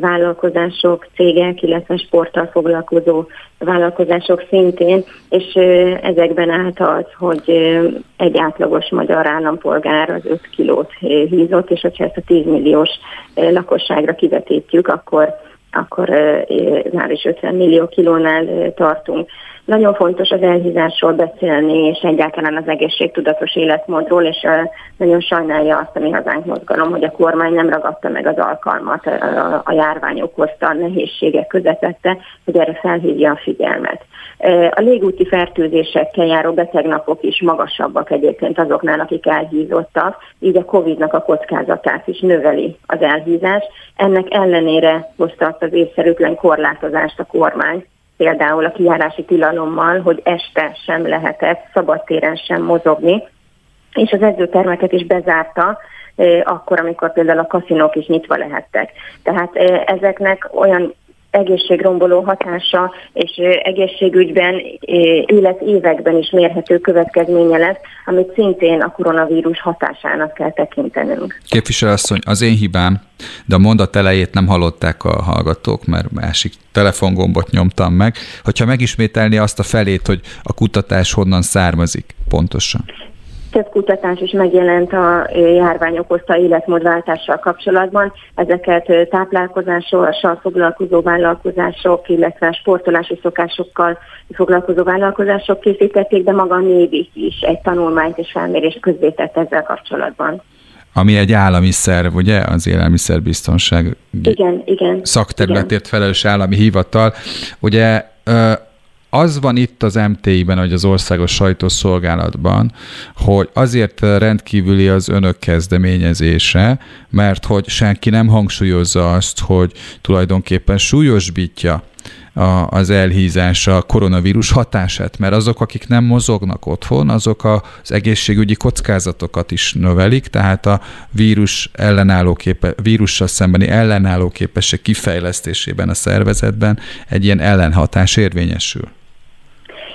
vállalkozások, cégek, illetve sporttal foglalkozó vállalkozások szintén, és ezekben állt az, hogy egy átlagos magyar állampolgár az 5 kilót hízott, és hogyha ezt a 10 milliós lakosságra kivetítjük, akkor már is 50 millió kilónál tartunk. Nagyon fontos az elhízásról beszélni, és egyáltalán az egészségtudatos életmódról, és nagyon sajnálja azt a Mi Hazánk mozgalom, hogy a kormány nem ragadta meg az alkalmat a járvány okozta nehézségek közepette, hogy erre felhívja a figyelmet. A légúti fertőzésekkel járó betegnapok is magasabbak egyébként azoknál, akik elhízottak, így a Covid-nak a kockázatát is növeli az elhízás. Ennek ellenére hozta azt az észszerűtlen korlátozást a kormány, például a kijárási tilalommal, hogy este sem lehetett szabadtéren sem mozogni, és az edzőtermeket is bezárta, akkor, amikor például a kaszinók is nyitva lehettek. Tehát ezeknek olyan egészségromboló hatása és egészségügyben, életévekben is mérhető következménye lesz, amit szintén a koronavírus hatásának kell tekintenünk. Képviselőasszony, az én hibám, de a mondat elejét nem hallották a hallgatók, mert másik telefongombot nyomtam meg. Hogyha megismételni azt a felét, hogy a kutatás honnan származik pontosan? Több kutatás is megjelent a járvány okozta életmódváltással kapcsolatban. Ezeket táplálkozással foglalkozó vállalkozások, illetve sportolási szokásokkal foglalkozó vállalkozások készítették, de maga a Nébi is egy tanulmányt és felmérést közzétett ezzel kapcsolatban. Ami egy állami szerv, ugye? Az élelmiszerbiztonság szakterületért felelős állami hivatal. Ugye... Az van itt az MTI-ben, hogy az Országos Sajtószolgálatban, hogy azért rendkívüli az önök kezdeményezése, mert hogy senki nem hangsúlyozza azt, hogy tulajdonképpen súlyosbítja az elhízása a koronavírus hatását, mert azok, akik nem mozognak otthon, azok az egészségügyi kockázatokat is növelik, tehát a vírussal szembeni ellenálló képesség kifejlesztésében a szervezetben egy ilyen ellenhatás érvényesül.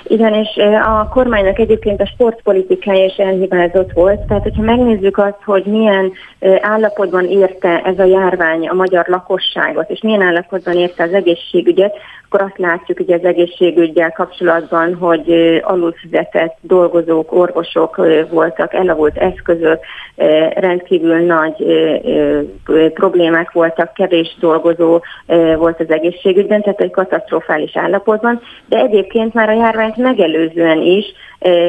Igen, és a kormánynak egyébként a sportpolitikája is elhibázott volt, tehát hogyha megnézzük azt, hogy milyen állapotban érte ez a járvány a magyar lakosságot, és milyen állapotban érte az egészségügyet, akkor azt látjuk, hogy az egészségügyel kapcsolatban, hogy alulfizetett dolgozók, orvosok voltak, elavult eszközök, rendkívül nagy problémák voltak, kevés dolgozó volt az egészségügyben, tehát egy katasztrofális állapotban, de egyébként már a járványt megelőzően is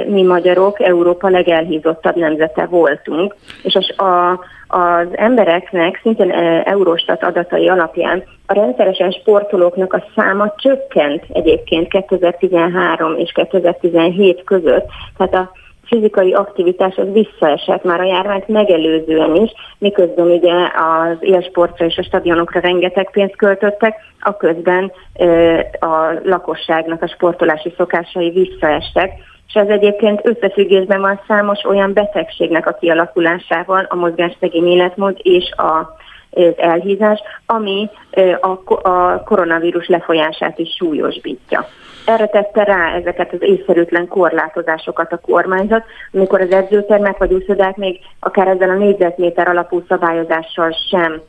mi magyarok Európa legelhízottabb nemzete voltunk, és az embereknek szintén Eurostat adatai alapján a rendszeresen sportolóknak a száma csökkent egyébként 2013 és 2017 között, tehát a fizikai aktivitás az visszaesett már a járványt megelőzően is, miközben ugye az élsportra és a stadionokra rengeteg pénzt költöttek, aközben a lakosságnak a sportolási szokásai visszaestek, és ez egyébként összefüggésben van számos olyan betegségnek a kialakulásával, a mozgásszegény életmód és az elhízás, ami a koronavírus lefolyását is súlyosbítja. Erre tette rá ezeket az észszerűtlen korlátozásokat a kormányzat, amikor az edzőtermek vagy úszodák még akár ezzel a négyzetméter alapú szabályozással sem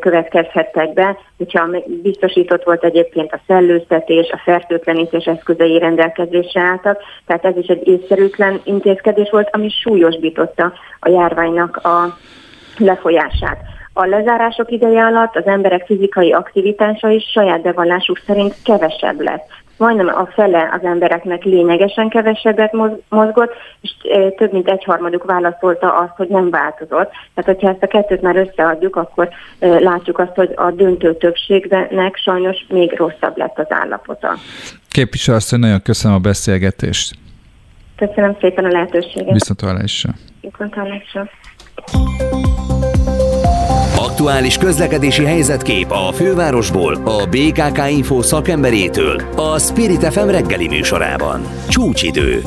következhettek be, hogyha biztosított volt egyébként a szellőztetés, a fertőtlenítés eszközei rendelkezésre álltak, tehát ez is egy észszerűtlen intézkedés volt, ami súlyosbította a járványnak a lefolyását. A lezárások ideje alatt az emberek fizikai aktivitása is saját bevallásuk szerint kevesebb lett. Majdnem a fele az embereknek lényegesen kevesebbet mozgott, és több mint egyharmaduk válaszolta azt, hogy nem változott. Tehát, hogyha ezt a kettőt már összeadjuk, akkor látjuk azt, hogy a döntő többségnek sajnos még rosszabb lett az állapota. Képviselő asszony, nagyon köszönöm a beszélgetést. Köszönöm szépen a lehetőséget. Viszonthallásra. Viszonthallásra. aktuális közlekedési helyzetkép a fővárosból, a BKK Info szakemberétől, a Spirit FM reggeli műsorában. Csúcsidő.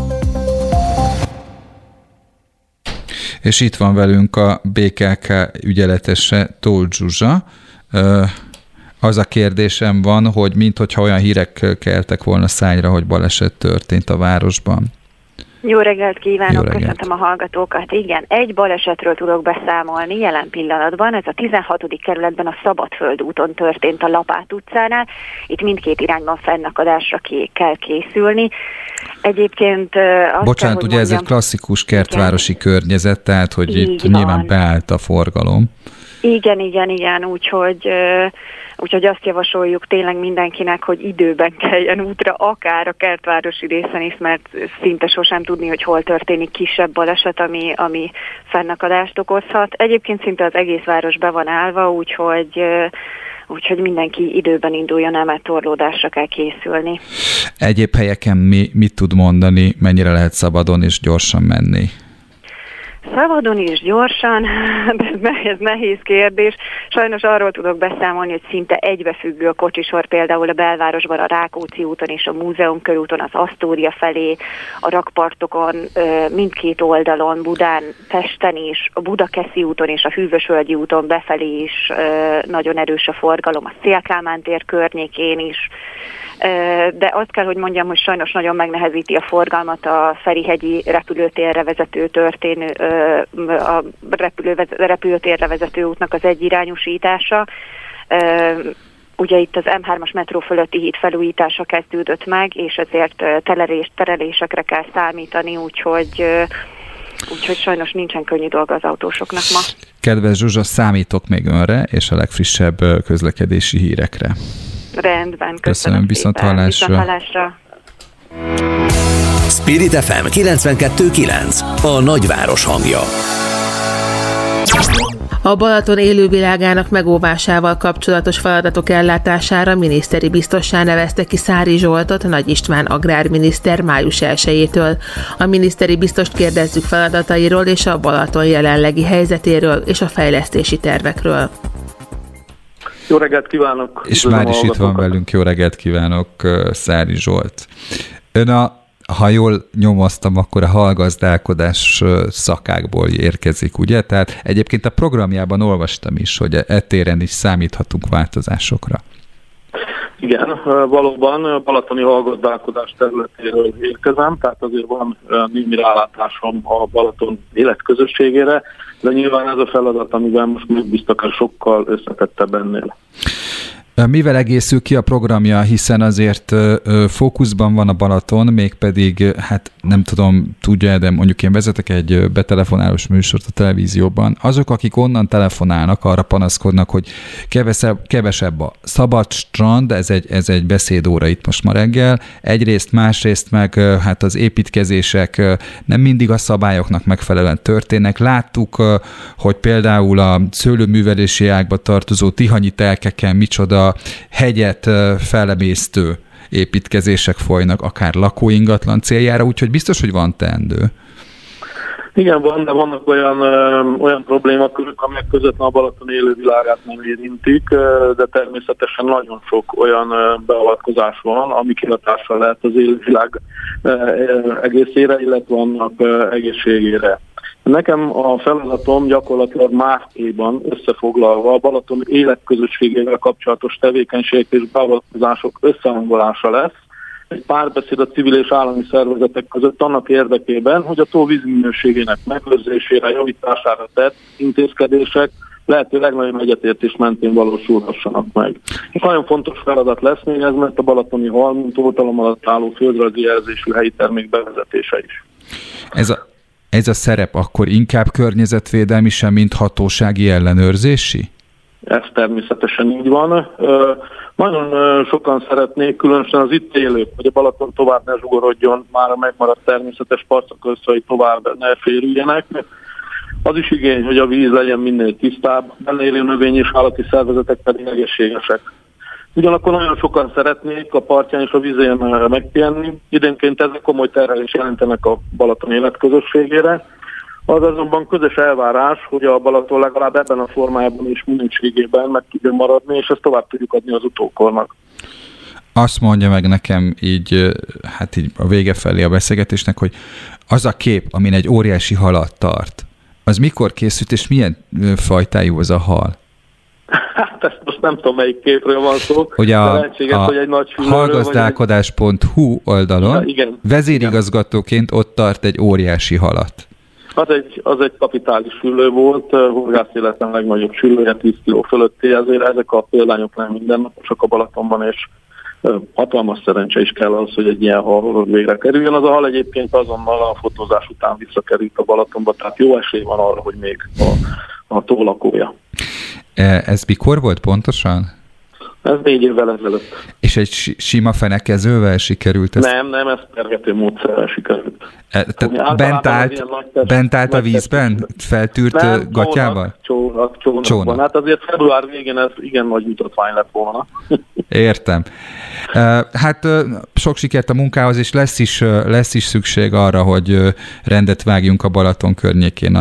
És itt van velünk a BKK ügyeletese Tóth Zsuzsa. Az a kérdésem van, hogy minthogyha olyan hírek keltek volna szányra, hogy baleset történt a városban. Jó reggelt kívánok, köszöntöm a hallgatókat. Igen, egy balesetről tudok beszámolni jelen pillanatban. Ez a 16. kerületben a Szabadföld úton történt a Lapát utcánál. Itt mindkét irányban fennakadásra kell készülni. Egyébként... Bocsánat, ez egy klasszikus kertvárosi környezet, tehát hogy itt nyilván beállt a forgalom. Igen, úgyhogy azt javasoljuk tényleg mindenkinek, hogy időben keljen útra, akár a kertvárosi részen is, mert szinte sosem tudni, hogy hol történik kisebb baleset, ami fennakadást okozhat. Egyébként szinte az egész város be van állva, úgyhogy mindenki időben induljon el, mert torlódásra kell készülni. Egyéb helyeken mit tud mondani, mennyire lehet szabadon és gyorsan menni? Szabadon és gyorsan, de ez nehéz kérdés. Sajnos arról tudok beszámolni, hogy szinte egybefüggő a kocsisor például a belvárosban, a Rákóczi úton és a Múzeum körúton, az Asztória felé, a rakpartokon, mindkét oldalon, Budán, Pesten is, a Budakeszi úton és a Hűvösvölgyi úton befelé is nagyon erős a forgalom, a Széll Kálmán tér környékén is. De azt kell, hogy mondjam, hogy sajnos nagyon megnehezíti a forgalmat a Ferihegyi repülőtérre vezető repülőtérre vezető útnak az egyirányosítása. Ugye itt az M3-as metró fölötti híd felújítása kezdődött meg, és ezért terelésekre kell számítani, úgyhogy sajnos nincsen könnyű dolga az autósoknak ma. Kedves Zsuzsa, számítok még önre, és a legfrissebb közlekedési hírekre. Rendben, köszönöm szépen. Viszonthallásra. Spirit FM 92.9, a nagyváros hangja. A Balaton élővilágának megóvásával kapcsolatos feladatok ellátására miniszteri biztossá nevezte ki Szári Zsoltot, Nagy István agrárminiszter május 1-től. A miniszteri biztost kérdezzük feladatairól és a Balaton jelenlegi helyzetéről és a fejlesztési tervekről. Jó reggelt kívánok! És már is itt van velünk, jó reggelt kívánok, Szári Zsolt. Ön ha jól nyomoztam, akkor a hallgazdálkodás szakákból érkezik, ugye? Tehát egyébként a programjában olvastam is, hogy etéren is számíthatunk változásokra. Igen, valóban balatoni hallgazdálkodás területéről érkezem, tehát azért van némi rálátásom a Balaton életközösségére, de nyilván ez a feladat, amiben most megbíztak, sokkal összetettebb ennél. Mivel egészül ki a programja, hiszen azért fókuszban van a Balaton, mégpedig, hát nem tudom, tudja, de mondjuk én vezetek egy betelefonálós műsort a televízióban. Azok, akik onnan telefonálnak, arra panaszkodnak, hogy kevesebb a szabad strand, ez egy beszédóra itt most ma reggel. Egyrészt, másrészt meg hát az építkezések nem mindig a szabályoknak megfelelően történnek. Láttuk, hogy például a szőlőművelési ágba tartozó tihanyi telkeken micsoda a hegyet felemésztő építkezések folynak, akár lakóingatlan céljára, úgyhogy biztos, hogy van teendő. Igen, van, de vannak olyan problémakörök, amelyek közvetlenül a Balaton élővilágát nem érintik, de természetesen nagyon sok olyan beavatkozás van, ami kihatással lehet az élővilág egészére, illetve annak egészségére. Nekem a feladatom gyakorlatilag máskéban összefoglalva a Balaton életközösségével kapcsolatos tevékenységek és beavatkozások összehangolása lesz. Egy párbeszéd a civil és állami szervezetek között annak érdekében, hogy a tó vízminőségének megőrzésére, javítására tett intézkedések lehető legnagyobb egyetértés mentén valósulhassanak meg. És nagyon fontos feladat lesz még ez, mert a balatoni halmúltalom alatt álló földrajzi jelzésű helyi termék bevezetése is. Ez a szerep akkor inkább környezetvédelmi sem, mint hatósági ellenőrzési? Ez természetesen így van. Nagyon sokan szeretnék, különösen az itt élők, hogy a Balaton tovább ne zsugorodjon, már a megmaradt természetes parcakörszai tovább ne férüljenek. Az is igény, hogy a víz legyen minél tisztább, benne élő növény és állati szervezetek pedig egészségesek. Ugyanakkor nagyon sokan szeretnék a partján és a vízén megpihenni. Időnként ezek komoly terhelést jelentenek a Balaton életközösségére. Az azonban közös elvárás, hogy a Balaton legalább ebben a formájában és minőségében meg tudjon maradni, és ezt tovább tudjuk adni az utókornak. Azt mondja meg nekem így, hát így a vége felé a beszélgetésnek, hogy az a kép, amin egy óriási halat tart, az mikor készült, és milyen fajtájú az a hal? Hát ezt most nem tudom, melyik képről van szó. Ugye a halgazdálkodás.hu oldalon igen, vezérigazgatóként ott tart egy óriási halat. Az egy kapitális hüllő volt, horgász életem legnagyobb hüllője, 10 kg fölötti, ezért ezek a példányok nem minden, csak a Balatonban, és hatalmas szerencse is kell az, hogy egy ilyen halról végre kerüljön. Az a hal egyébként azonnal a fotózás után visszakerült a Balatonba, tehát jó esély van arra, hogy még a tólakója. Ez mikor volt pontosan? Ez 4 évvel ezelőtt. És egy sima fenekezővel sikerült ezt? Nem, ez pergető módszerrel sikerült. Bent állt a vízben? Feltűrt nem, gatyával? Csónakban. Hát azért február végén ez igen nagy jutatvány lett volna. Értem. Hát sok sikert a munkához, és lesz is szükség arra, hogy rendet vágjunk a Balaton környékén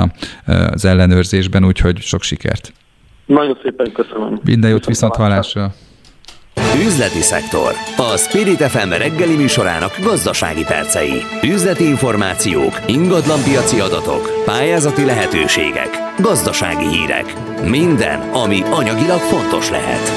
az ellenőrzésben, úgyhogy sok sikert. Nagyon szépen köszönöm. Minden jót, viszonthallásra. Üzleti szektor. A Spirit FM reggeli műsorának gazdasági percei. Üzleti információk, ingatlanpiaci adatok, pályázati lehetőségek, gazdasági hírek. Minden, ami anyagilag fontos lehet.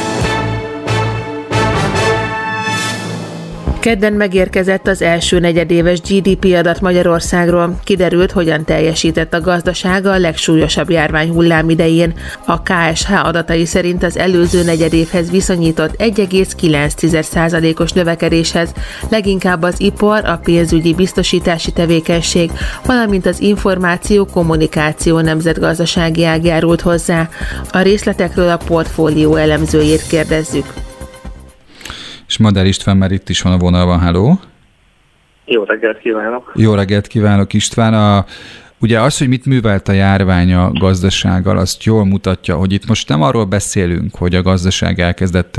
Kedden megérkezett az első negyedéves GDP adat Magyarországról. Kiderült, hogyan teljesített a gazdaság a legsúlyosabb járványhullám idején. A KSH adatai szerint az előző negyedévhez viszonyított 1,9%-os növekedéshez leginkább az ipar, a pénzügyi biztosítási tevékenység, valamint az információ-kommunikáció nemzetgazdasági ág járult hozzá. A részletekről a portfólió elemzőjét kérdezzük. És Madár István már itt is van a vonalban, halló. Jó reggelt kívánok! Jó reggelt kívánok, István! Ugye az, hogy mit művelt a járvány a gazdasággal, azt jól mutatja, hogy itt most nem arról beszélünk, hogy a gazdaság elkezdett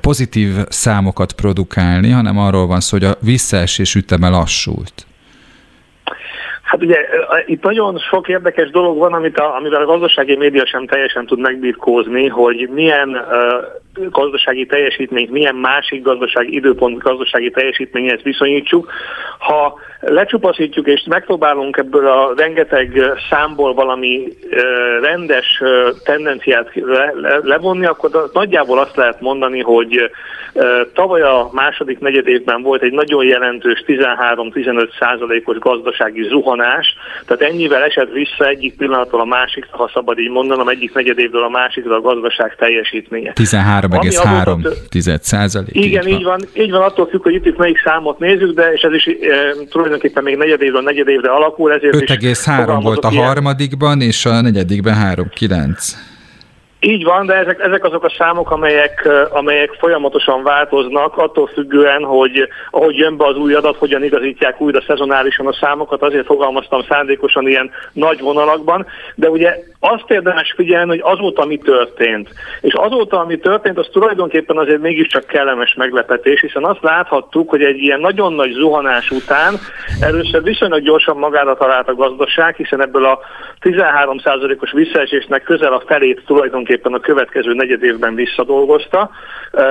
pozitív számokat produkálni, hanem arról van szó, hogy a visszaesés üteme lassult. Hát ugye itt nagyon sok érdekes dolog van, amivel a gazdasági média sem teljesen tud megbirkózni, hogy milyen gazdasági teljesítményt, milyen másik gazdasági időpont gazdasági teljesítményhez viszonyítsuk. Ha lecsupaszítjuk és megpróbálunk ebből a rengeteg számból valami rendes tendenciát levonni, akkor nagyjából azt lehet mondani, hogy tavaly a második negyedévben volt egy nagyon jelentős 13-15%-os gazdasági zuhanás, tehát ennyivel esett vissza egyik pillanatról a másikra, ha szabad így mondanom, egyik negyedévről a másikra a gazdaság teljesítménye. 13,3%. Igen, így van, attól függ, hogy itt melyik számot nézzük, de és ez is tulajdonképpen még negyedévre alakul, ezért 5,3 volt a harmadikban, és a negyedikben 3,9. Így van, de ezek azok a számok, amelyek folyamatosan változnak, attól függően, hogy ahogy jön be az új adat, hogyan igazítják újra szezonálisan a számokat, azért fogalmaztam szándékosan ilyen nagy vonalakban, de ugye azt érdemes figyelni, hogy azóta, ami történt, az tulajdonképpen azért mégiscsak kellemes meglepetés, hiszen azt láthattuk, hogy egy ilyen nagyon nagy zuhanás után először viszonylag gyorsan magára talált a gazdaság, hiszen ebből a 13%-os visszaesésnek közel a felét tulajdonképpen a következő negyedévben visszadolgozta.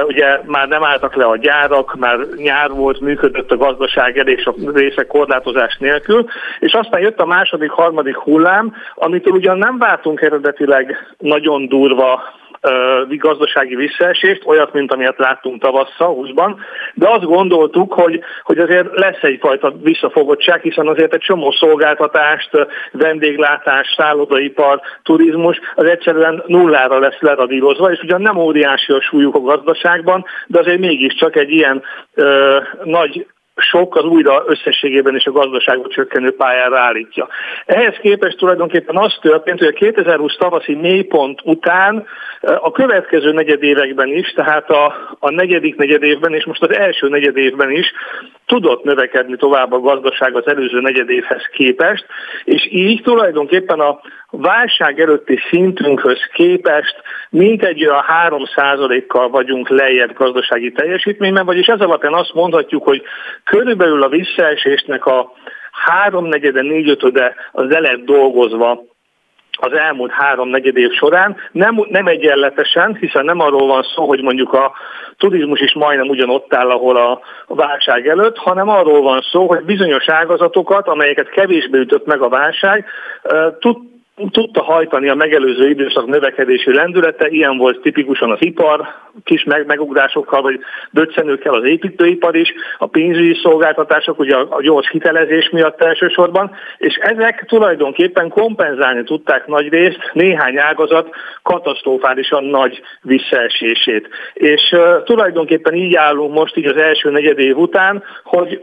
Ugye már nem álltak le a gyárak, már nyár volt, működött a gazdaság elég sok része korlátozás nélkül, és aztán jött a második, harmadik hullám, amitől ugyan nem váltunk eredetileg nagyon durva gazdasági visszaesést, olyat, mint amilyet láttunk tavasszal, 20-ban, de azt gondoltuk, hogy azért lesz egyfajta visszafogottság, hiszen azért egy csomó szolgáltatást, vendéglátás, szállodaipar, turizmus, az egyszerűen nullára lesz leradírozva, és ugyan nem óriási a súlyuk a gazdaságban, de azért mégiscsak egy ilyen nagy sok az újra összességében is a gazdaságot csökkenő pályára állítja. Ehhez képest tulajdonképpen az történt, hogy a 2020 tavaszi mélypont után a következő negyedévekben is, tehát a negyedik negyedévben és most az első negyedévben is tudott növekedni tovább a gazdaság az előző negyedévhez képest, és így tulajdonképpen a válság előtti szintünkhöz képest mintegy a 3%-kal vagyunk lejjebb gazdasági teljesítményben, vagyis ez alapján azt mondhatjuk, hogy körülbelül a visszaesésnek a háromnegyede, négyötöde az el lett dolgozva az elmúlt háromnegyed év során, nem egyenletesen, hiszen nem arról van szó, hogy mondjuk a turizmus is majdnem ugyanott áll, ahol a válság előtt, hanem arról van szó, hogy bizonyos ágazatokat, amelyeket kevésbé ütött meg a válság, tudta hajtani a megelőző időszak növekedési lendülete, ilyen volt tipikusan az ipar, kis megugrásokkal vagy döccenőkkel az építőipar is, a pénzügyi szolgáltatások, ugye a gyors hitelezés miatt elsősorban, és ezek tulajdonképpen kompenzálni tudták nagyrészt néhány ágazat katasztrofálisan nagy visszaesését. És tulajdonképpen így állunk most így az első negyed év után, hogy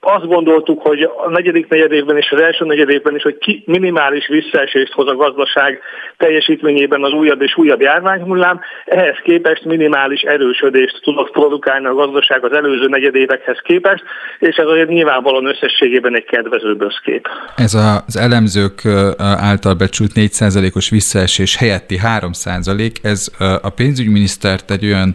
azt gondoltuk, hogy a negyedik negyed évben és az első negyed évben is, hogy minimális visszaesés hoz a gazdaság teljesítményében az újabb és újabb járványhullám, ehhez képest minimális erősödést tudott produkálni a gazdaság az előző negyedévekhez képest, és ez azért nyilvánvalóan összességében egy kedvező összkép. Ez az elemzők által becsült 4%-os visszaesés helyetti 3%, ez a pénzügyminisztert egy olyan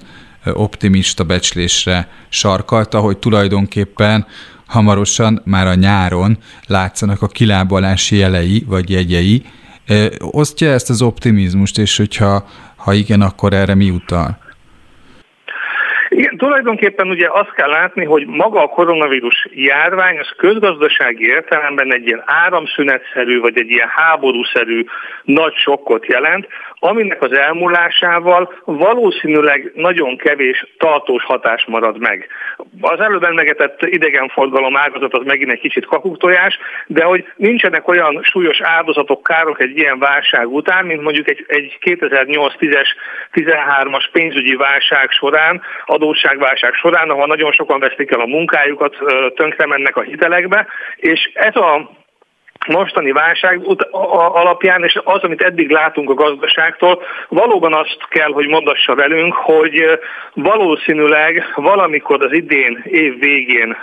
optimista becslésre sarkalta, hogy tulajdonképpen hamarosan, már a nyáron látszanak a kilábalási jelei vagy jegyei. Osztja ezt az optimizmust, és hogyha igen, akkor erre mi utal? Igen, tulajdonképpen ugye azt kell látni, hogy maga a koronavírus járvány az közgazdasági értelemben egy ilyen áramszünetszerű, vagy egy ilyen háborúszerű nagy sokkot jelent, aminek az elmúlásával valószínűleg nagyon kevés tartós hatás marad meg. Az előbb emlegetett idegenforgalom ágazat az megint egy kicsit kakuktojás, de hogy nincsenek olyan súlyos áldozatok, károk egy ilyen válság után, mint mondjuk egy 2008-10-es, 13-as pénzügyi válság során, adósságválság során, ahol nagyon sokan vesztik el a munkájukat, tönkre mennek a hitelekbe, és ez a mostani válság alapján, és az, amit eddig látunk a gazdaságtól, valóban azt kell, hogy mondassa velünk, hogy valószínűleg valamikor az idén, év végén,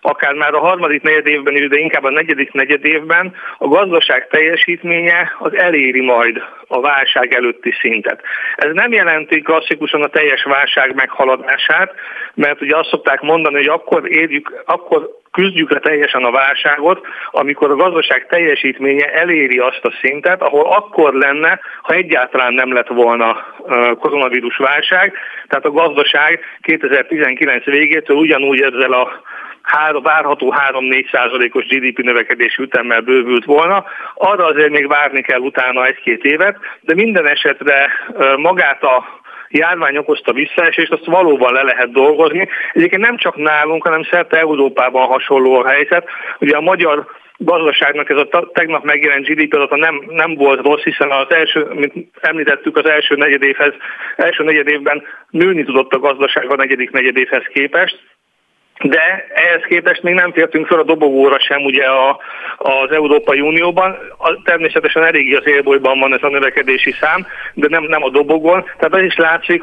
akár már a harmadik negyed évben, de inkább a negyedik negyed évben a gazdaság teljesítménye az eléri majd a válság előtti szintet. Ez nem jelenti klasszikusan a teljes válság meghaladását, mert ugye azt szokták mondani, hogy akkor küzdjük le teljesen a válságot, amikor a gazdaság teljesítménye eléri azt a szintet, ahol akkor lenne, ha egyáltalán nem lett volna koronavírus válság, tehát a gazdaság 2019 végétől ugyanúgy ezzel a várható 3-4%-os GDP növekedési ütemmel bővült volna. Arra azért még várni kell utána 1-2 évet, de minden esetre magát a járvány okozta visszaesést, azt valóban le lehet dolgozni. Egyébként nem csak nálunk, hanem szerte Európában hasonló a helyzet. Ugye a magyar gazdaságnak ez a tegnap megjelent GDP adata nem volt rossz, hiszen az első, mint említettük, az első negyedévben nőni tudott a gazdaság a negyedik negyedévhez képest. De ehhez képest még nem fértünk fel a dobogóra sem ugye az Európai Unióban. Természetesen eléggé az élbolyban van ez a növekedési szám, de nem a dobogon. Tehát az is látszik,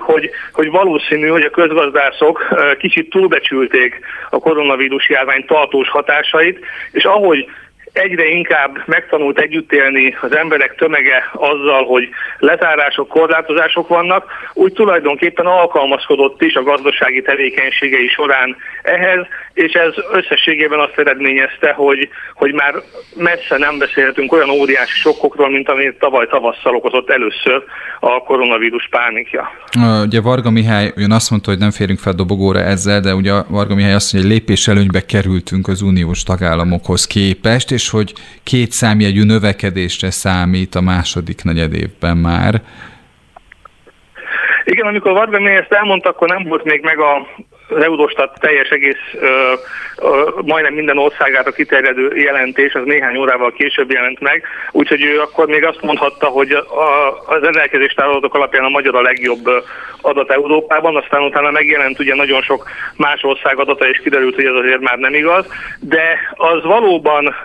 hogy valószínű, hogy a közgazdászok kicsit túlbecsülték a koronavírus járvány tartós hatásait, és ahogy egyre inkább megtanult együtt élni az emberek tömege azzal, hogy lezárások, korlátozások vannak, úgy tulajdonképpen alkalmazkodott is a gazdasági tevékenységei során ehhez, és ez összességében azt eredményezte, hogy már messze nem beszélhetünk olyan óriási sokkokról, mint amit tavaly tavasszal okozott először a koronavírus pánikja. Ugye Varga Mihály ön azt mondta, hogy nem férünk fel dobogóra ezzel, de ugye Varga Mihály azt mondja, hogy lépéselőnybe kerültünk az uniós tagállamokhoz képest, és hogy 2 számjegyű növekedésre számít a második negyed évben már. Igen, amikor Varga Mihály ezt elmondta, akkor nem volt még meg az Eurostat teljes egész, majdnem minden országára kiterjedő jelentés, az néhány órával később jelent meg, úgyhogy ő akkor még azt mondhatta, hogy az rendelkezésre álló adatok alapján a magyar a legjobb adat Európában, aztán utána megjelent ugye nagyon sok más ország adata, és kiderült, hogy ez azért már nem igaz, de az valóban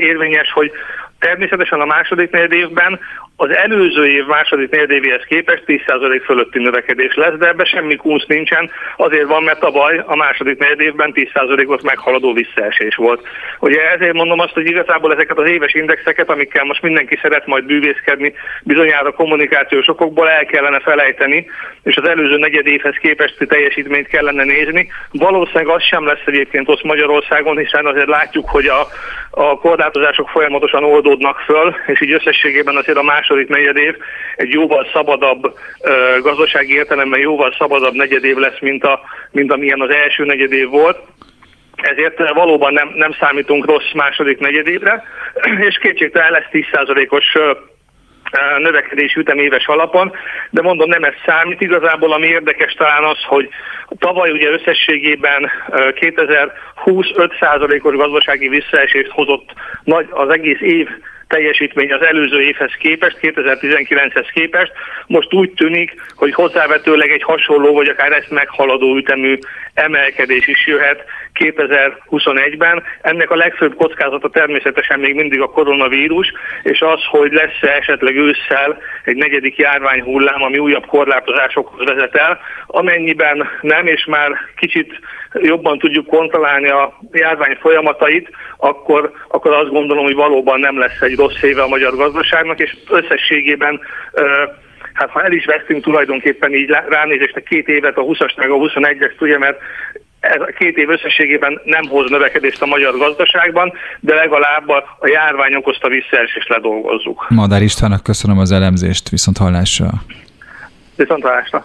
érvényes, hogy Természetesen a második negyedévben az előző év második negyedévéhez képest 10% fölötti növekedés lesz, de ebben semmi kunc nincsen, azért van, mert tavaly a második negyedévben 10%-ot meghaladó visszaesés volt. Ugye ezért mondom azt, hogy igazából ezeket az éves indexeket, amikkel most mindenki szeret majd bűvészkedni, bizonyára kommunikációs okokból el kellene felejteni, és az előző negyedévhez képesti teljesítményt kellene nézni. Valószínűleg az sem lesz egyébként ott Magyarországon, hiszen azért látjuk, hogy a korlátozások folyamatosan oldódnak föl, és így összességében azért a második negyedév egy jóval szabadabb, gazdasági értelemben jóval szabadabb negyedév lesz, mint amilyen az első negyedév volt. Ezért valóban nem számítunk rossz második negyedévre, és kétségtelen lesz 10%-os növekedés üteméves alapon, de mondom, nem ez számít. Igazából ami érdekes talán az, hogy tavaly ugye összességében 2025%-os gazdasági visszaesést hozott nagy az egész év teljesítmény az előző évhez képest, 2019-hez képest. Most úgy tűnik, hogy hozzávetőleg egy hasonló, vagy akár ezt meghaladó ütemű emelkedés is jöhet 2021-ben. Ennek a legfőbb kockázata természetesen még mindig a koronavírus, és az, hogy lesz-e esetleg ősszel egy negyedik járványhullám, ami újabb korlátozásokhoz vezet el. Amennyiben nem, és már kicsit jobban tudjuk kontrollálni a járvány folyamatait, akkor azt gondolom, hogy valóban nem lesz egy rossz éve a magyar gazdaságnak, és összességében, hát ha el is vesztünk tulajdonképpen így ránézésnek 2 évet, a 20-as meg a 21-est, ugye, mert ez a 2 év összességében nem hoz növekedést a magyar gazdaságban, de legalább a járvány okozta visszaesést ledolgozzuk. Madár Istvánnak köszönöm az elemzést, viszont hallásra. Viszont hallásra.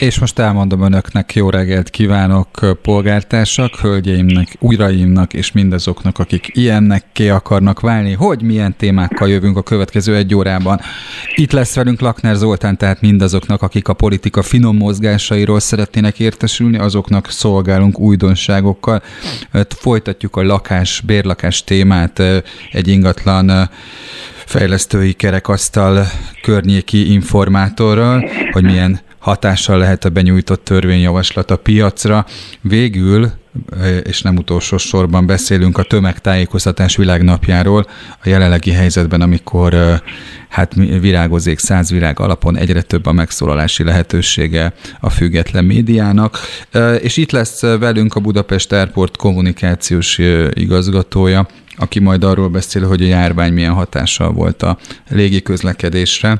És most elmondom önöknek, jó reggelt kívánok, polgártársak, hölgyeimnek, uraimnak és mindazoknak, akik ilyennek akarnak válni, hogy milyen témákkal jövünk a következő 1 órában. Itt lesz velünk Lakner Zoltán, tehát mindazoknak, akik a politika finom mozgásairól szeretnének értesülni, azoknak szolgálunk újdonságokkal. Folytatjuk a bérlakás témát, egy ingatlan fejlesztői kerekasztal környéki informátorral, hogy milyen hatással lehet a benyújtott törvényjavaslat a piacra. Végül, és nem utolsó sorban beszélünk a tömegtájékoztatás világnapjáról, a jelenlegi helyzetben, amikor hát virágozék 100 virág alapon egyre több a megszólalási lehetősége a független médiának. És itt lesz velünk a Budapest Airport kommunikációs igazgatója, aki majd arról beszél, hogy a járvány milyen hatással volt a légiközlekedésre.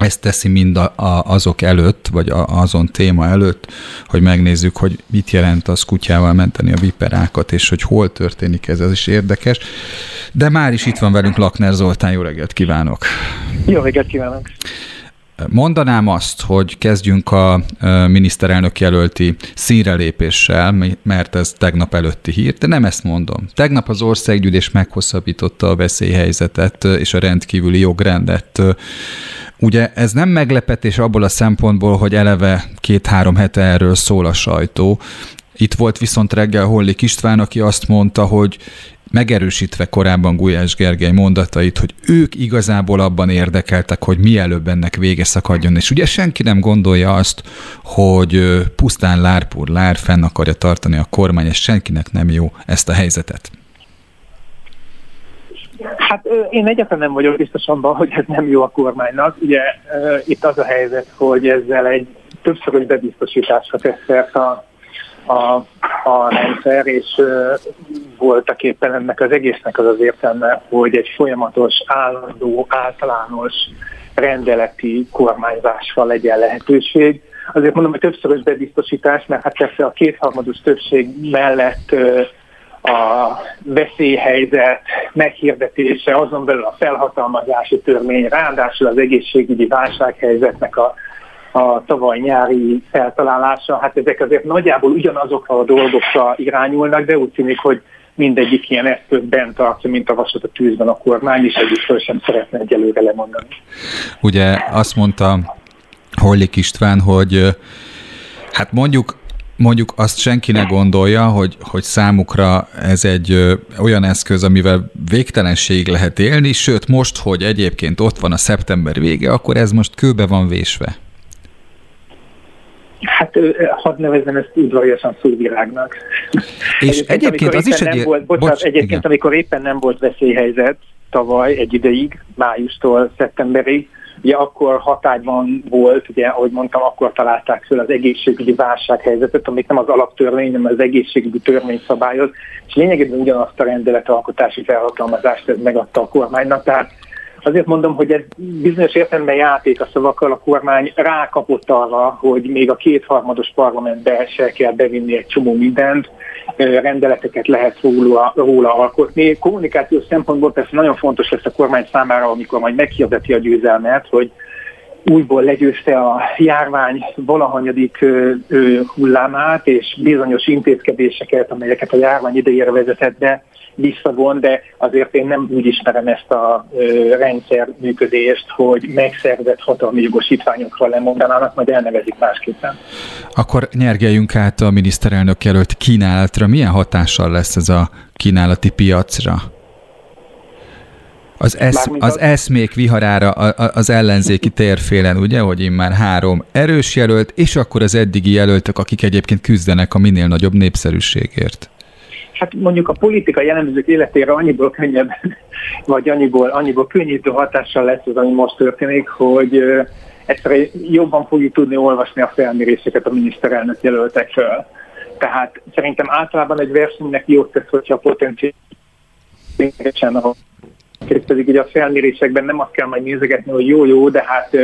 Ezt teszi mind azok előtt, vagy azon téma előtt, hogy megnézzük, hogy mit jelent az kutyával menteni a viperákat, és hogy hol történik ez is érdekes. De már is itt van velünk Lakner Zoltán, jó reggelt kívánok! Jó reggelt kívánok! Mondanám azt, hogy kezdjünk a miniszterelnök jelölti színrelépéssel, mert ez tegnap előtti hír, de nem ezt mondom. Tegnap az országgyűlés meghosszabbította a veszélyhelyzetet és a rendkívüli jogrendet. Ugye ez nem meglepetés abból a szempontból, hogy eleve 2-3 hete erről szól a sajtó. Itt volt viszont reggel Hollik István, aki azt mondta, hogy megerősítve korábban Gulyás Gergely mondatait, hogy ők igazából abban érdekeltek, hogy mielőbb ennek vége szakadjon. És ugye senki nem gondolja azt, hogy pusztán lárpúr lár fenn akarja tartani a kormány, és senkinek nem jó ezt a helyzetet. Hát én egyáltalán nem vagyok biztos abban, hogy ez nem jó a kormánynak. Ugye itt az a helyzet, hogy ezzel egy többszörös bebiztosításra tesz szert a rendszer, és voltak éppen ennek az egésznek az értelme, hogy egy folyamatos, állandó, általános rendeleti kormányzásra legyen lehetőség. Azért mondom, hogy többszörös bebiztosítás, mert hát persze a 2/3 többség mellett a veszélyhelyzet meghirdetése, azon belül a felhatalmazási törvény, ráadásul az egészségügyi válsághelyzetnek a tavaly nyári feltalálása, hát ezek azért nagyjából ugyanazokra a dolgokra irányulnak, de úgy tűnik, hogy mindegyik ilyen eszköz bent tartja, mint a vasat a tűzben a kormány, és egyikről sem szeretne egyelőre lemondani. Ugye azt mondta Hollik István, hogy hát mondjuk mondjuk azt senki ne gondolja, hogy számukra ez egy olyan eszköz, amivel végtelenségig lehet élni, sőt most, hogy egyébként ott van a szeptember vége, akkor ez most kőbe van vésve. Hát hadd nevezzem ezt udvariasan szóvirágnak. És egyébként az is egy... Egyébként, amikor éppen nem volt veszélyhelyzet tavaly egy ideig, májustól szeptemberig, ugye akkor hatályban volt, ugye, ahogy mondtam, akkor találták föl az egészségügyi válsághelyzetet, amit nem az alaptörvény, hanem az egészségügyi törvény szabályoz, és lényegében ugyanazt a rendeletalkotási felhatalmazást ez megadta a kormánynak. Tehát azért mondom, hogy ez bizonyos értelemben játék a szavakkal, a kormány rákapott arra, hogy még a kétharmados parlamentbe se kell bevinni egy csomó mindent, rendeleteket lehet róla alkotni. Kommunikációs szempontból persze nagyon fontos lesz a kormány számára, amikor majd meghirdeti a győzelmet, hogy újból legyőzte a járvány valahanyadik hullámát, és bizonyos intézkedéseket, amelyeket a járvány idejére vezetett be, visszavon, de azért én nem úgy ismerem ezt a rendszerműködést, hogy megszerzett hatalmi jogosítványokra lemondanának, majd elnevezik másképpen. Akkor nyergeljünk át a miniszterelnök jelölt kínálatra. Milyen hatással lesz ez a kínálati piacra? Az eszmék viharára az ellenzéki térfélen, ugye, hogy immár 3 erős jelölt, és akkor az eddigi jelöltök, akik egyébként küzdenek a minél nagyobb népszerűségért. Hát mondjuk a politika jellemzők életére annyiból könnyebb, vagy annyiból könnyítő hatással lesz az, ami most történik, hogy egyszerűen jobban fogjuk tudni olvasni a felméréseket a miniszterelnök jelöltek föl. Tehát szerintem általában egy versenynek jót tesz, hogyha a potenciál pedig ugye a felmérésekben nem azt kell majd nézegetni, hogy jó, de hát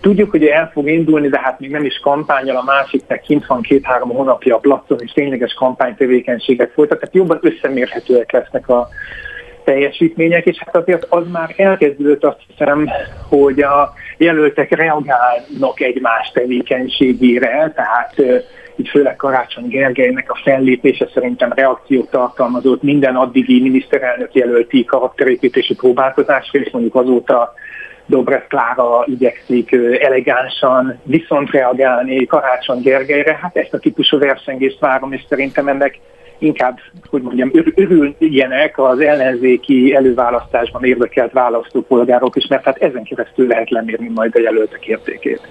tudjuk, hogy el fog indulni, de hát még nem is kampányol, a másiknek kint van 2-3 hónapja a placon, és tényleges kampánytevékenységet folytat, tehát jobban összemérhetőek lesznek a teljesítmények, és hát azért az már elkezdődött, azt hiszem, hogy a jelöltek reagálnak egymás tevékenységére, tehát így főleg Karácsony Gergelynek a fellépése szerintem reakciót tartalmazott minden addigi miniszterelnök jelölti karakterépítési próbálkozásra, és mondjuk azóta Dobrev Klára igyekszik elegánsan viszont reagálni Karácsony Gergelyre. Hát ezt a típusú versengést várom, és szerintem ennek inkább, hogy mondjam, örüljenek az ellenzéki előválasztásban érdekelt választópolgárok is, mert hát ezen keresztül lehet lemérni majd a jelöltek értékét.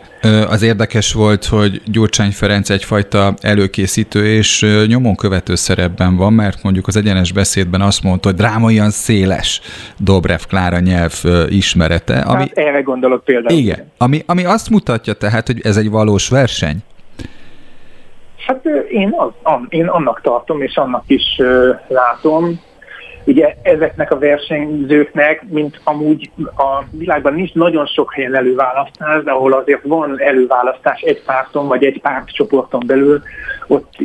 Az érdekes volt, hogy Gyurcsány Ferenc egyfajta előkészítő és nyomon követő szerepben van, mert mondjuk az Egyenes Beszédben azt mondta, hogy drámaian széles Dobrev Klára nyelv ismerete. Ami, hát erre gondolok például. Igen, ami azt mutatja tehát, hogy ez egy valós verseny. Hát én annak tartom, és annak is látom. Ugye ezeknek a versenyzőknek, mint amúgy a világban nincs nagyon sok helyen előválasztás, de ahol azért van előválasztás egy párton, vagy egy pártcsoporton belül,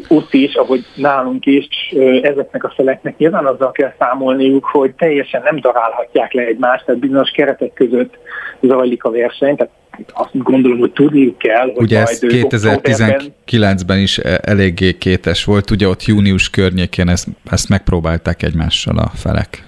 ott is, ahogy nálunk is, ezeknek a feleknek nyilván azzal kell számolniuk, hogy teljesen nem darálhatják le egymást, tehát bizonyos keretek között zajlik a verseny, tehát azt gondolom, hogy tudniuk kell, hogy ugye ez 2019-ben is eléggé kétes volt, ugye ott június környékén ezt megpróbálták egymással a felek.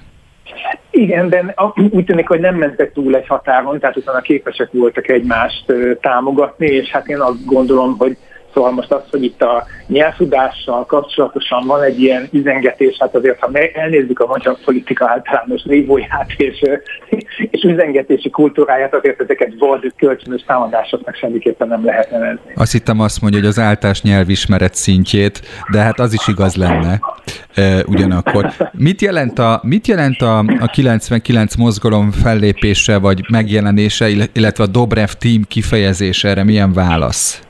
Igen, de úgy tűnik, hogy nem mentek túl egy határon, tehát utána képesek voltak egymást támogatni, és hát én azt gondolom, hogy szóval most az, hogy itt a nyelvtudással kapcsolatosan van egy ilyen üzengetés, hát azért, ha elnézzük a magyar politika általános nívóját és üzengetési kultúráját, azért ezeket volt kölcsönös támadásoknak semmiképpen nem lehetne nevezni. Azt hittem azt mondja, hogy az általános nyelvismeret szintjét, de hát az is igaz lenne ugyanakkor. Mit jelent a 99 mozgalom fellépése, vagy megjelenése, illetve a Dobrev team kifejezése, erre milyen válasz?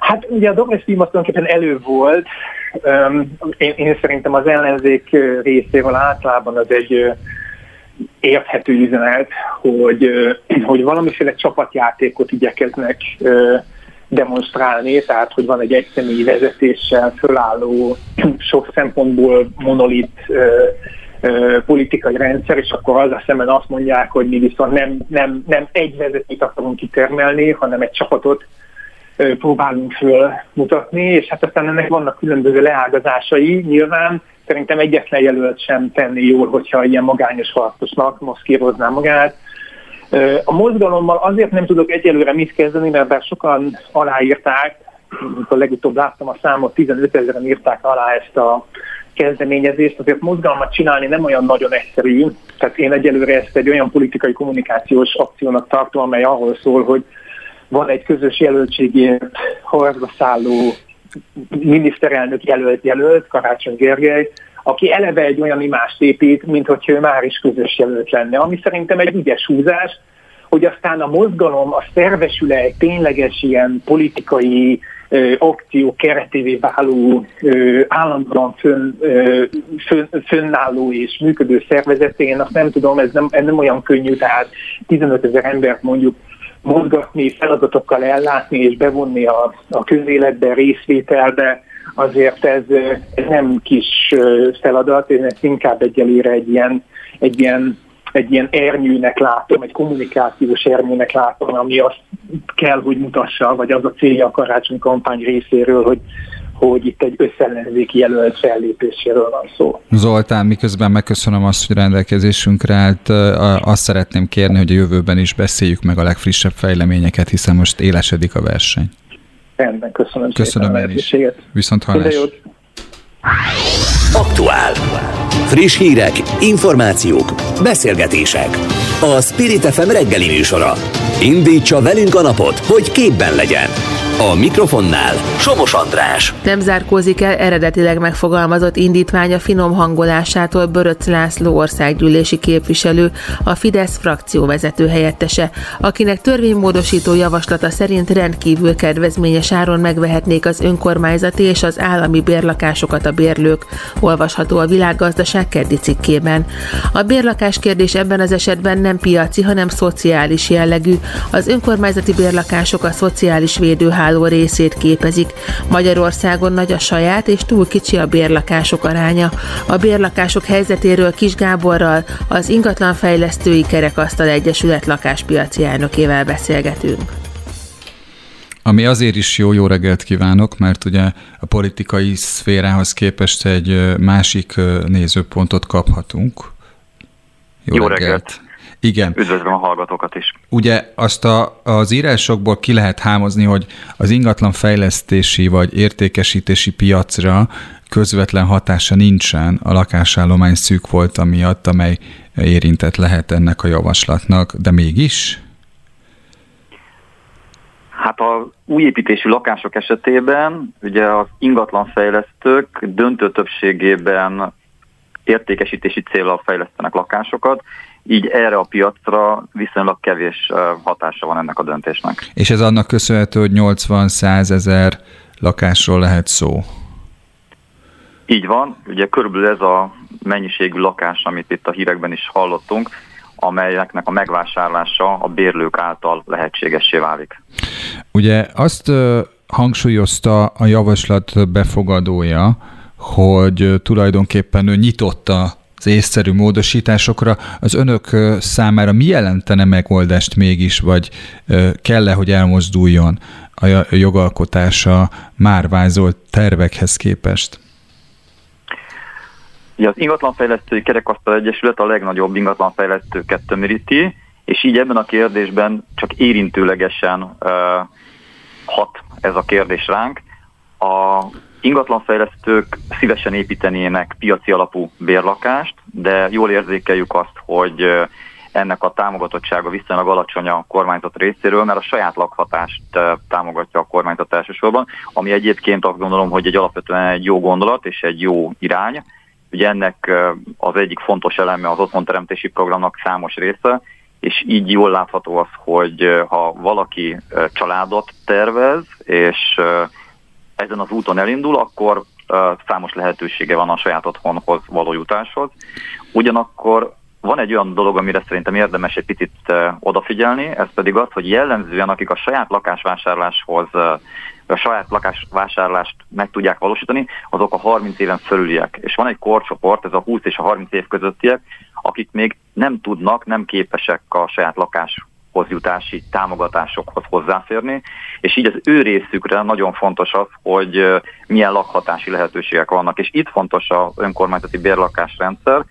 Hát ugye a Dobrev team azt tulajdonképpen elő volt, én szerintem az ellenzék részéről általában az egy érthető üzenet, hogy valamiféle csapatjátékot igyekeznek demonstrálni, tehát hogy van egy egyszemélyi vezetéssel fölálló, sok szempontból monolit politikai rendszer, és akkor az a szemben azt mondják, hogy mi viszont nem egy vezetőt akarunk kitermelni, hanem egy csapatot próbálunk fölmutatni, és hát aztán ennek vannak különböző leágazásai. Nyilván szerintem egyetlen jelölt sem tenni jól, hogyha ilyen magányos harcosnak maszkírozná magát. A mozgalommal azért nem tudok egyelőre mit kezdeni, mert bár sokan aláírták, amikor legutóbb láttam a számot, 15 000-en írták alá ezt a kezdeményezést, azért mozgalmat csinálni nem olyan nagyon egyszerű, tehát én egyelőre ezt egy olyan politikai kommunikációs akciónak tartom, amely arról szól, hogy van egy közös jelöltségért harcba szálló miniszterelnök jelölt, Karácsony Gergely, aki eleve egy olyan imást épít, mint hogyha ő már is közös jelölt lenne, ami szerintem egy ügyes húzás, hogy aztán a mozgalom, a szervesül egy tényleges ilyen politikai akció keretévé váló állandóan fönnálló és működő szervezet, én azt nem tudom, ez nem olyan könnyű, tehát 15 000 embert mondjuk mozgatni, feladatokkal ellátni és bevonni a közéletbe, részvételbe, azért ez nem kis feladat, én ezt inkább egyelőre egy ilyen ernyőnek látom, egy kommunikációs ernyőnek látom, ami azt kell, hogy mutassa, vagy az a célja a karácsony kampány részéről, hogy itt egy összellenzéki jelölt fellépéséről van szó. Zoltán, miközben megköszönöm azt, hogy rendelkezésünkre állt, azt szeretném kérni, hogy a jövőben is beszéljük meg a legfrissebb fejleményeket, hiszen most élesedik a verseny. Rendben, köszönöm én is. Viszont hallás. Aktuál. Friss hírek, információk, beszélgetések. A Spirit FM reggeli műsora. Indítsa velünk a napot, hogy képben legyen. A mikrofonnál Somos András. Nem zárkózik el eredetileg megfogalmazott indítványa finom hangolásától Böröcz László országgyűlési képviselő, a Fidesz frakcióvezető helyettese, akinek törvénymódosító javaslata szerint rendkívül kedvezményes áron megvehetnék az önkormányzati és az állami bérlakásokat a bérlők, olvasható a Világgazdaság keddi cikkében. A bérlakás kérdés ebben az esetben nem piaci, hanem szociális jellegű. Az önkormányzati bérlakások a szociális védőhálózat részét képezik. Magyarországon nagy a saját és túl kicsi a bérlakások aránya. A bérlakások helyzetéről Kis Gáborral, az Ingatlanfejlesztői Kerekasztal Egyesület lakáspiaci elnökével beszélgetünk. Ami azért is jó reggelt kívánok, mert ugye a politikai szférához képest egy másik nézőpontot kaphatunk. Jó reggelt! Igen. Üdvözlöm a hallgatókat is. Ugye azt az írásokból ki lehet hámozni, hogy az ingatlanfejlesztési vagy értékesítési piacra közvetlen hatása nincsen, a lakásállomány szűk volt amiatt, amely érintett lehet ennek a javaslatnak, de mégis? Hát az újépítésű lakások esetében ugye az ingatlanfejlesztők döntő többségében értékesítési céllal fejlesztenek lakásokat, így erre a piacra viszonylag kevés hatása van ennek a döntésnek. És ez annak köszönhető, hogy 80-100 000 lakásról lehet szó? Így van, ugye körülbelül ez a mennyiségű lakás, amit itt a hírekben is hallottunk, amelyeknek a megvásárlása a bérlők által lehetségessé válik. Ugye azt hangsúlyozta a javaslat befogadója, hogy tulajdonképpen ő nyitotta az észszerű módosításokra. Az önök számára mi jelentene megoldást mégis, vagy kell-e, hogy elmozduljon a jogalkotása már vázolt tervekhez képest? Ja, az Ingatlanfejlesztői Kerekasztal Egyesület a legnagyobb ingatlanfejlesztőket tömöríti, és így ebben a kérdésben csak érintőlegesen hat ez a kérdés ránk. A ingatlanfejlesztők szívesen építenének piaci alapú bérlakást, de jól érzékeljük azt, hogy ennek a támogatottsága viszonylag alacsony a kormányzat részéről, mert a saját lakhatást támogatja a kormányzat elsősorban, ami egyébként azt gondolom, hogy egy alapvetően egy jó gondolat és egy jó irány. Ugye ennek az egyik fontos eleme az otthonteremtési programnak számos része, és így jól látható az, hogy ha valaki családot tervez, és ezen az úton elindul, akkor számos lehetősége van a saját otthonhoz való jutáshoz. Ugyanakkor van egy olyan dolog, amire szerintem érdemes egy picit odafigyelni, ez pedig az, hogy jellemzően akik a saját lakásvásárláshoz, a saját lakásvásárlást meg tudják valósítani, azok a 30 éven fölüliek. És van egy korcsoport, ez a 20 és a 30 év közöttiek, akik még nem tudnak, nem képesek a saját lakáshoz hozjutási támogatásokhoz hozzáférni, és így az ő részükre nagyon fontos az, hogy milyen lakhatási lehetőségek vannak. És itt fontos az önkormányzati bérlakásrendszer,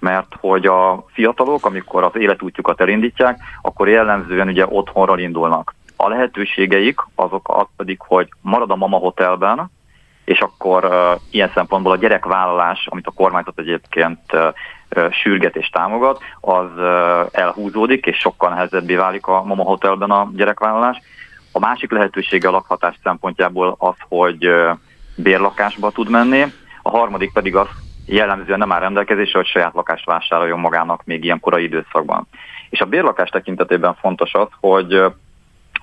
mert hogy a fiatalok, amikor az életútjukat elindítják, akkor jellemzően ugye otthonról indulnak. A lehetőségeik azok az pedig, hogy marad a mama hotelben, és akkor ilyen szempontból a gyerekvállalás, amit a kormányzat egyébként sürget és támogat, az elhúzódik, és sokkal nehezebbé válik a mama hotelben a gyerekvállalás. A másik lehetősége a lakhatás szempontjából az, hogy bérlakásba tud menni, a harmadik pedig az jellemzően nem áll rendelkezésre, hogy saját lakást vásároljon magának még ilyen korai időszakban. És a bérlakás tekintetében fontos az, hogy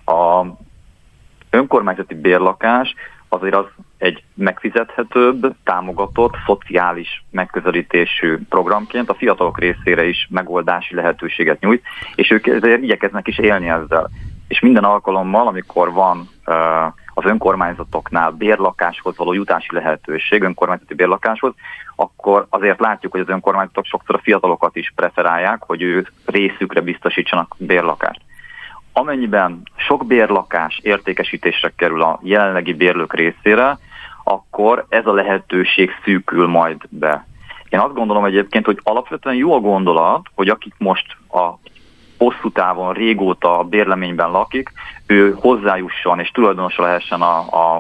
a önkormányzati bérlakás azért az egy megfizethetőbb, támogatott, szociális megközelítésű programként a fiatalok részére is megoldási lehetőséget nyújt, és ők igyekeznek is élni ezzel. És minden alkalommal, amikor van az önkormányzatoknál bérlakáshoz való jutási lehetőség, önkormányzati bérlakáshoz, akkor azért látjuk, hogy az önkormányzatok sokszor a fiatalokat is preferálják, hogy ők részükre biztosítsanak bérlakást. Amennyiben sok bérlakás értékesítésre kerül a jelenlegi bérlők részére, akkor ez a lehetőség szűkül majd be. Én azt gondolom egyébként, hogy alapvetően jó a gondolat, hogy akik most a hosszú távon régóta a bérleményben lakik, ő hozzájusson és tulajdonosa lehessen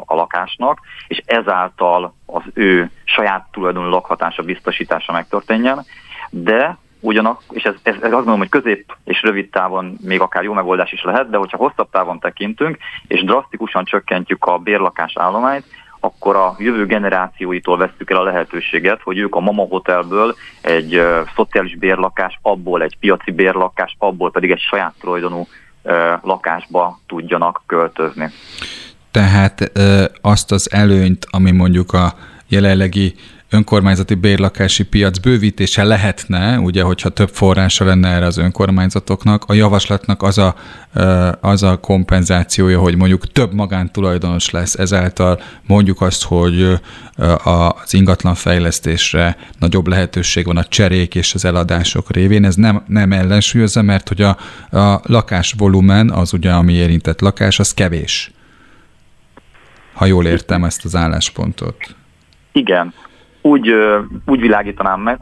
a lakásnak, és ezáltal az ő saját tulajdonú lakhatása biztosítása megtörténjen, de ugyanakkor, és ez azt gondolom, hogy közép és rövid távon még akár jó megoldás is lehet, de hogyha hosszabb távon tekintünk, és drasztikusan csökkentjük a bérlakás állományt, akkor a jövő generációitól vesszük el a lehetőséget, hogy ők a mama hotelből egy szociális bérlakás, abból egy piaci bérlakás, abból pedig egy saját tulajdonú lakásba tudjanak költözni. Tehát azt az előnyt, ami mondjuk a jelenlegi önkormányzati bérlakási piac bővítése lehetne, ugye, hogyha több forrása lenne erre az önkormányzatoknak, a javaslatnak az a kompenzációja, hogy mondjuk több magántulajdonos lesz ezáltal, mondjuk azt, hogy az ingatlanfejlesztésre nagyobb lehetőség van a cserék és az eladások révén. Ez nem ellensúlyozza, mert hogy a lakásvolumen, az ugye, ami érintett lakás, az kevés. Ha jól értem ezt az álláspontot. Igen. Úgy világítanám meg,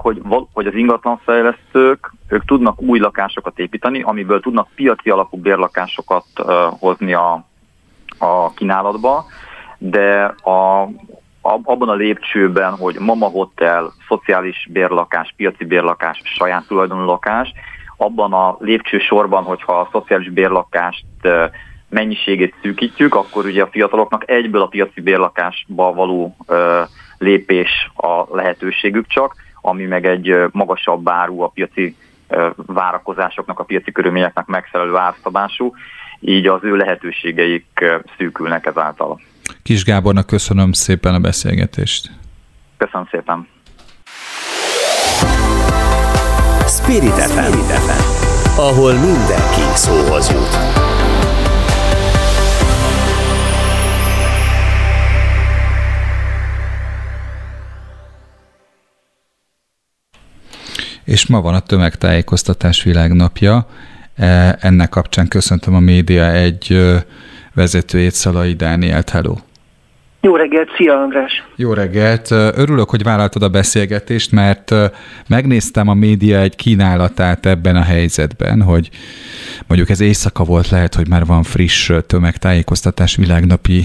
hogy az ingatlanfejlesztők, ők tudnak új lakásokat építeni, amiből tudnak piaci alapú bérlakásokat hozni a kínálatba, de abban a lépcsőben, hogy mama hotel, szociális bérlakás, piaci bérlakás, saját tulajdonú lakás, abban a lépcső sorban, hogyha a szociális bérlakást mennyiségét szűkítjük, akkor ugye a fiataloknak egyből a piaci bérlakásba való lépés a lehetőségük csak, ami meg egy magasabb áru, a piaci várakozásoknak, a piaci körülményeknek megfelelő árszabású, így az ő lehetőségeik szűkülnek ezáltal. Kis Gábornak köszönöm szépen a beszélgetést. Köszönöm szépen. Spirit FM, ahol mindenki szóhoz jut. És ma van a tömegtájékoztatás világnapja. Ennek kapcsán köszöntöm a Média egy vezetőjét, Szalai Dánielt. Hello! Jó reggelt, szia András! Jó reggelt! Örülök, hogy vállaltad a beszélgetést, mert megnéztem a Média egy kínálatát ebben a helyzetben, hogy mondjuk ez éjszaka volt, lehet, hogy már van friss tömegtájékoztatás világnapi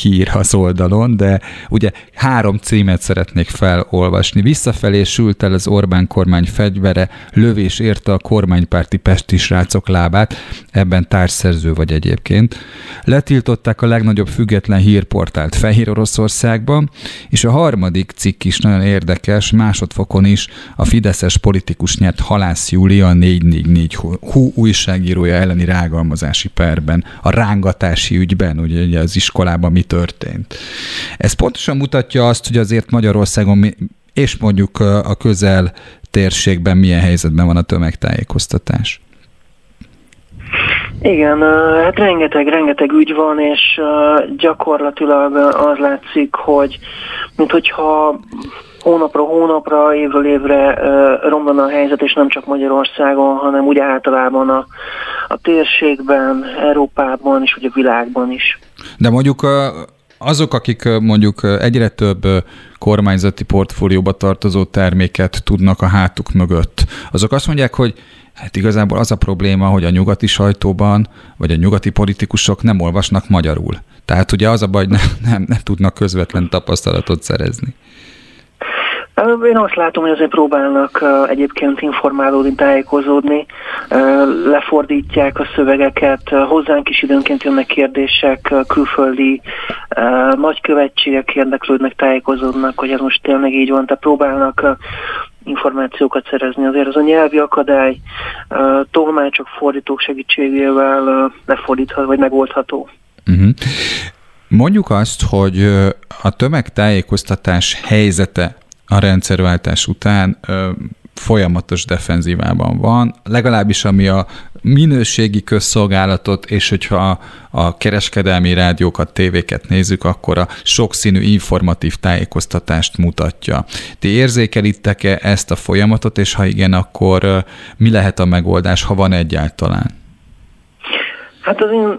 hír az oldalon, de ugye 3 címet szeretnék felolvasni. Visszafelé sült el az Orbán kormány fegyvere, lövés érte a kormánypárti pesti srácok lábát, ebben társszerző vagy egyébként. Letiltották a legnagyobb független hírportált Fehér Oroszországban, és a harmadik cikk is nagyon érdekes, másodfokon is a fideszes politikus nyert Halász Júlia, a 444 hú újságírója elleni rágalmazási perben, a rángatási ügyben, ugye az iskolában mi történt. Ez pontosan mutatja azt, hogy azért Magyarországon és mondjuk a közel térségben milyen helyzetben van a tömegtájékoztatás. Igen, hát rengeteg ügy van, és gyakorlatilag az látszik, hogy minthogyha hónapra hónapra, évről évre romlana a helyzet, és nem csak Magyarországon, hanem úgy általában a térségben, Európában és ugye a világban is. De mondjuk azok, akik mondjuk egyre több kormányzati portfólióba tartozó terméket tudnak a hátuk mögött, azok azt mondják, hogy Hát igazából az a probléma, hogy a nyugati sajtóban, vagy a nyugati politikusok nem olvasnak magyarul. Tehát ugye az a baj, hogy nem tudnak közvetlen tapasztalatot szerezni. Én azt látom, hogy azért próbálnak egyébként informálódni, tájékozódni, lefordítják a szövegeket, hozzánk is időnként jönnek kérdések, külföldi nagykövetségek érdeklődnek, tájékozódnak, hogy ez most tényleg így van, tehát próbálnak információkat szerezni. Azért az a nyelvi akadály tolmácsok, fordítók segítségével lefordítható vagy megoldható. Uh-huh. Mondjuk azt, hogy a tömegtájékoztatás helyzete a rendszerváltás után folyamatos defenzívában van, legalábbis ami a minőségi közszolgálatot, és hogyha a kereskedelmi rádiókat, tévéket nézzük, akkor a sokszínű informatív tájékoztatást mutatja. Ti érzékelitek-e ezt a folyamatot, és ha igen, akkor mi lehet a megoldás, ha van egyáltalán? Hát az én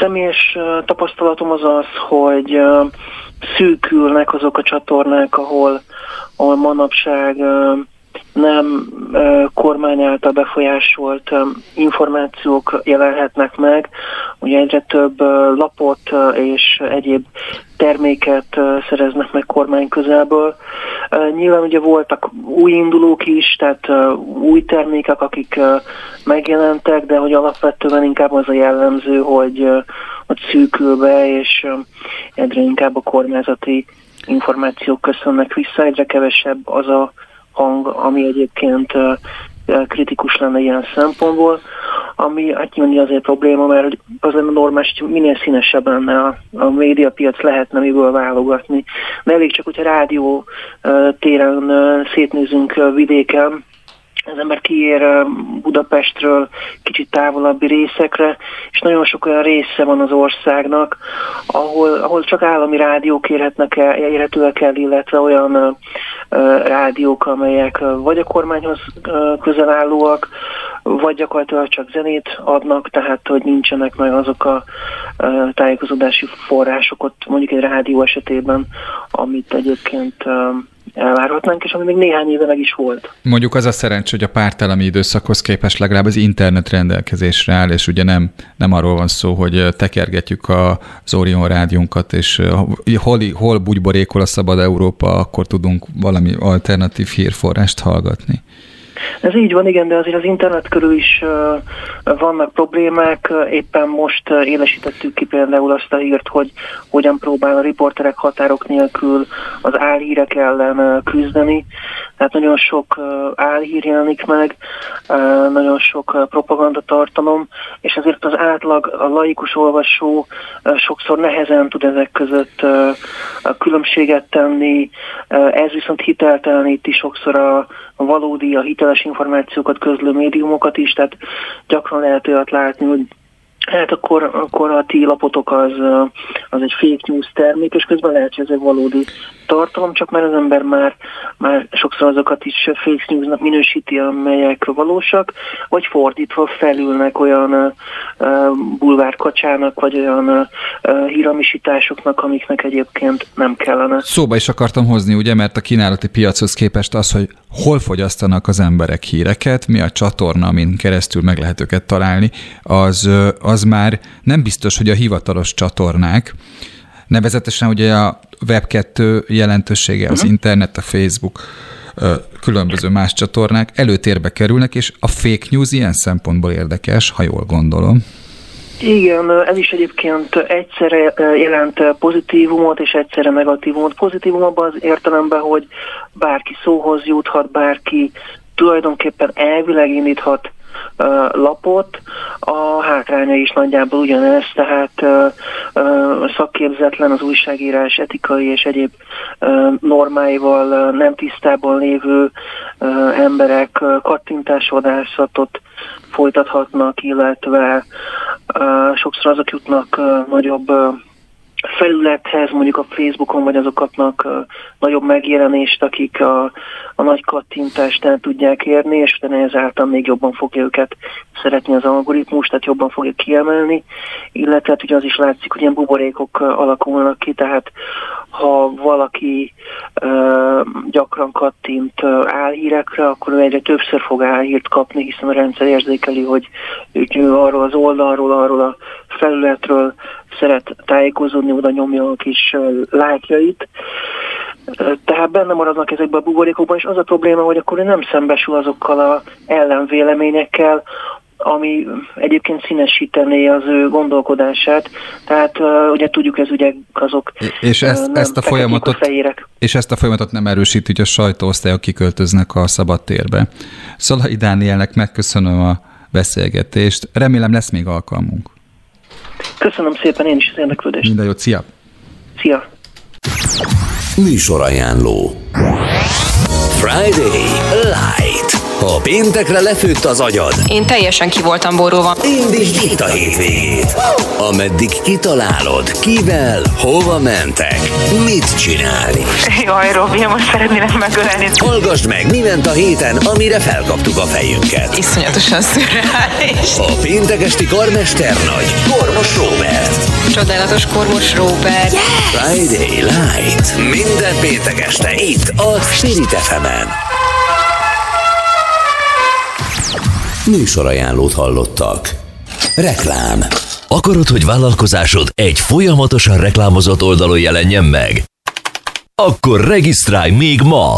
személyes tapasztalatom az az, hogy szűkülnek azok a csatornák, ahol manapság nem kormány által befolyásolt információk jelenhetnek meg. Ugye egyre több lapot és egyéb terméket szereznek meg kormány közelből. Nyilván ugye voltak új indulók is, tehát új termékek, akik megjelentek, de hogy alapvetően inkább az a jellemző, hogy szűkül be, és egyre inkább a kormányzati információk köszönnek vissza, egyre kevesebb az a hang, ami egyébként kritikus lenne ilyen szempontból, ami hát nyilván azért probléma, mert az lenne normális, hogy minél színesebb lenne a médiapiac, lehetne miből válogatni. De elég csak, hogyha rádió téren szétnézünk vidéken, az ember kiér Budapestről kicsit távolabbi részekre, és nagyon sok olyan része van az országnak, ahol csak állami rádiók érhetőek el, illetve olyan rádiók, amelyek vagy a kormányhoz közel állóak, vagy gyakorlatilag csak zenét adnak, tehát hogy nincsenek meg azok a tájékozódási források ott, mondjuk egy rádió esetében, amit egyébként elvárhatnánk, és ami még néhány éve meg is volt. Mondjuk az a szerencs, hogy a pártállami időszakhoz képest legalább az internet rendelkezésre áll, és ugye nem arról van szó, hogy tekergetjük az Orion rádiónkat, és hol bugyborékol a Szabad Európa, akkor tudunk valami alternatív hírforrást hallgatni. Ez így van, igen, de azért az internet körül is vannak problémák. Éppen most élesítettük ki például azt a hírt, hogy hogyan próbál a riporterek határok nélkül az álhírek ellen küzdeni. Tehát nagyon sok álhír jelenik meg, nagyon sok propaganda tartalom, és azért az átlag, a laikus olvasó sokszor nehezen tud ezek között különbséget tenni. Ez viszont hitelteleníti sokszor a valódi, a hiteles információkat közlő médiumokat is, tehát gyakran lehet olyat látni, hogy hát akkor a ti lapotok az egy fake news termék, és közben lehet, hogy ez egy valódi tartalom, csak már az ember már sokszor azokat is fake newsnak minősíti, amelyek valósak, vagy fordítva felülnek olyan bulvárkacsának, vagy olyan hírhamisításoknak, amiknek egyébként nem kellene. Szóba is akartam hozni, ugye, mert a kínálati piachoz képest az, hogy hol fogyasztanak az emberek híreket, mi a csatorna, amin keresztül meg lehet őket találni, az már nem biztos, hogy a hivatalos csatornák, nevezetesen ugye a Web2 jelentősége, az internet, a Facebook, különböző más csatornák előtérbe kerülnek, és a fake news ilyen szempontból érdekes, ha jól gondolom. Igen, ez is egyébként egyszerre jelent pozitívumot és egyszerre negatívumot. Pozitívum abban az értelemben, hogy bárki szóhoz juthat, bárki tulajdonképpen elvileg indíthat lapot, a hátránya is nagyjából ugyanez, tehát szakképzetlen, az újságírás etikai és egyéb normáival nem tisztában lévő emberek kattintásvadászatot folytathatnak, illetve sokszor azok jutnak nagyobb felülethez, mondjuk a Facebookon, vagy azokatnak nagyobb megjelenést, akik a nagy kattintást el tudják érni, és utána ezáltal még jobban fogja őket szeretni az algoritmus, tehát jobban fogja kiemelni, illetve ugye az is látszik, hogy ilyen buborékok alakulnak ki, tehát ha valaki gyakran kattint álhírekre, akkor ő egyre többször fog álhírt kapni, hiszen a rendszer érzékeli, hogy ő arról az oldalról, arról a felületről szeret tájékozódni, oda nyomja a kis lájkjait. Tehát benne maradnak ezekbe a buborékokban, és az a probléma, hogy akkor ő nem szembesül azokkal az ellenvéleményekkel, ami egyébként színesítené az ő gondolkodását. Tehát ugye tudjuk, ez ugye azok és ezt a folyamatot nem erősíti, hogy a sajtóosztályok kiköltöznek a szabad térbe. Szalai Dánielnek megköszönöm a beszélgetést. Remélem lesz még alkalmunk. Köszönöm szépen én is az érdeklődést. Minden jót, szia! Szia! Műsorajánló Friday Light. Ha péntekre lefőtt az agyad, én teljesen ki voltam borulva. Indítsd itt a hétvégét. Ameddig kitalálod, kivel, hova mentek, mit csinálni. Jaj, Robi, most szeretnének megölelni. Hallgassd meg, mi ment a héten, amire felkaptuk a fejünket. Iszonyatosan szürreális. A péntek esti karmester nagy, Kormos Róbert. Csodálatos Kormos Róbert. Yes! Friday Light. Minden péntek este itt a Spirit FM-en. Műsorajánlót hallottak. Reklám. Akarod, hogy vállalkozásod egy folyamatosan reklámozott oldalon jelenjen meg? Akkor regisztrálj még ma!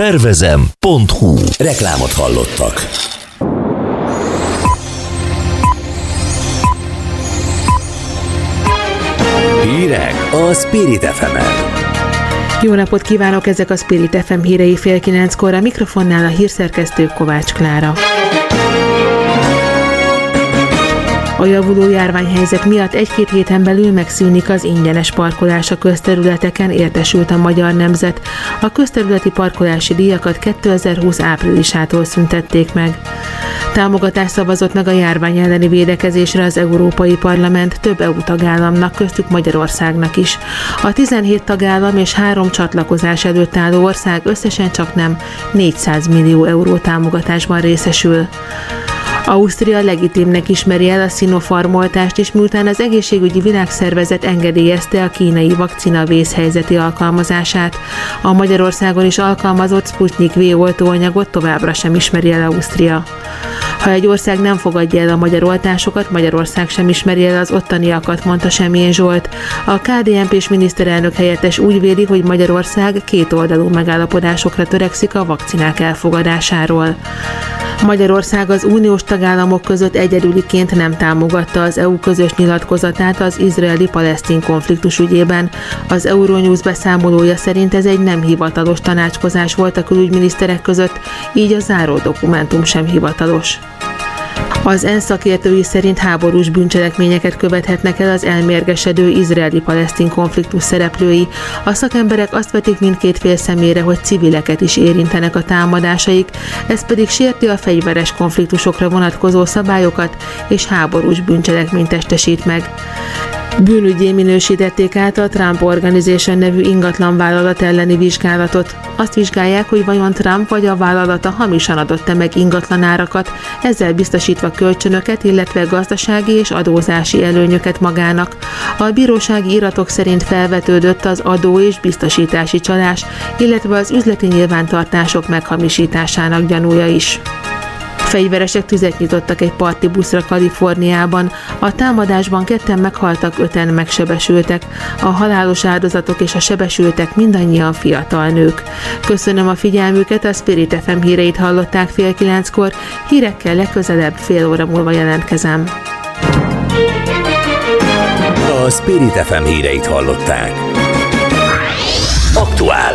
Tervezem.hu. Reklámot hallottak. Hírek a Spirit FM-en. Jó napot kívánok, ezek a Spirit FM hírei fél kilenckor, a mikrofonnál a hírszerkesztő Kovács Klára. A javuló járványhelyzet miatt egy-két héten belül megszűnik az ingyenes parkolás a közterületeken, értesült a Magyar Nemzet. A közterületi parkolási díjakat 2020 áprilisától szüntették meg. Támogatást szavazott meg a járvány elleni védekezésre az Európai Parlament több EU tagállamnak, köztük Magyarországnak is. A 17 tagállam és 3 csatlakozás előtt álló ország összesen csaknem 400 millió euró támogatásban részesül. Ausztria legitimnek ismeri el a Sinopharm oltást is, miután az egészségügyi világszervezet engedélyezte a kínai vakcina vészhelyzeti alkalmazását. A Magyarországon is alkalmazott Sputnik V oltóanyagot továbbra sem ismeri el Ausztria. Ha egy ország nem fogadja el a magyar oltásokat, Magyarország sem ismeri el az ottaniakat, mondta Semjén Zsolt. A KDNP-s miniszterelnök helyettes úgy véli, hogy Magyarország kétoldalú megállapodásokra törekszik a vakcinák elfogadásáról. Magyarország az uniós tagállamok között egyedüliként nem támogatta az EU közös nyilatkozatát az izraeli-palesztin konfliktus ügyében. Az Euronews beszámolója szerint ez egy nem hivatalos tanácskozás volt a külügyminiszterek között, így a záró dokumentum sem hivatalos. Az ENSZ szakértői szerint háborús bűncselekményeket követhetnek el az elmérgesedő izraeli-palesztin konfliktus szereplői. A szakemberek azt vetik mindkét fél szemére, hogy civileket is érintenek a támadásaik, ez pedig sérti a fegyveres konfliktusokra vonatkozó szabályokat és háborús bűncselekményt testesít meg. Bűnügyé minősítették át a Trump Organization nevű ingatlanvállalat elleni vizsgálatot. Azt vizsgálják, hogy vajon Trump vagy a vállalata hamisan adott-e meg ingatlanárakat, ezzel biztosítva kölcsönöket, illetve gazdasági és adózási előnyöket magának. A bírósági iratok szerint felvetődött az adó és biztosítási csalás, illetve az üzleti nyilvántartások meghamisításának gyanúja is. Fegyveresek tüzet nyitottak egy parti buszra Kaliforniában. A támadásban 2-en meghaltak, 5-en megsebesültek. A halálos áldozatok és a sebesültek mindannyian fiatal nők. Köszönöm a figyelmüket, a Spirit FM híreit hallották fél kilenckor. Hírekkel legközelebb fél óra múlva jelentkezem. A Spirit FM híreit hallották. Aktuál.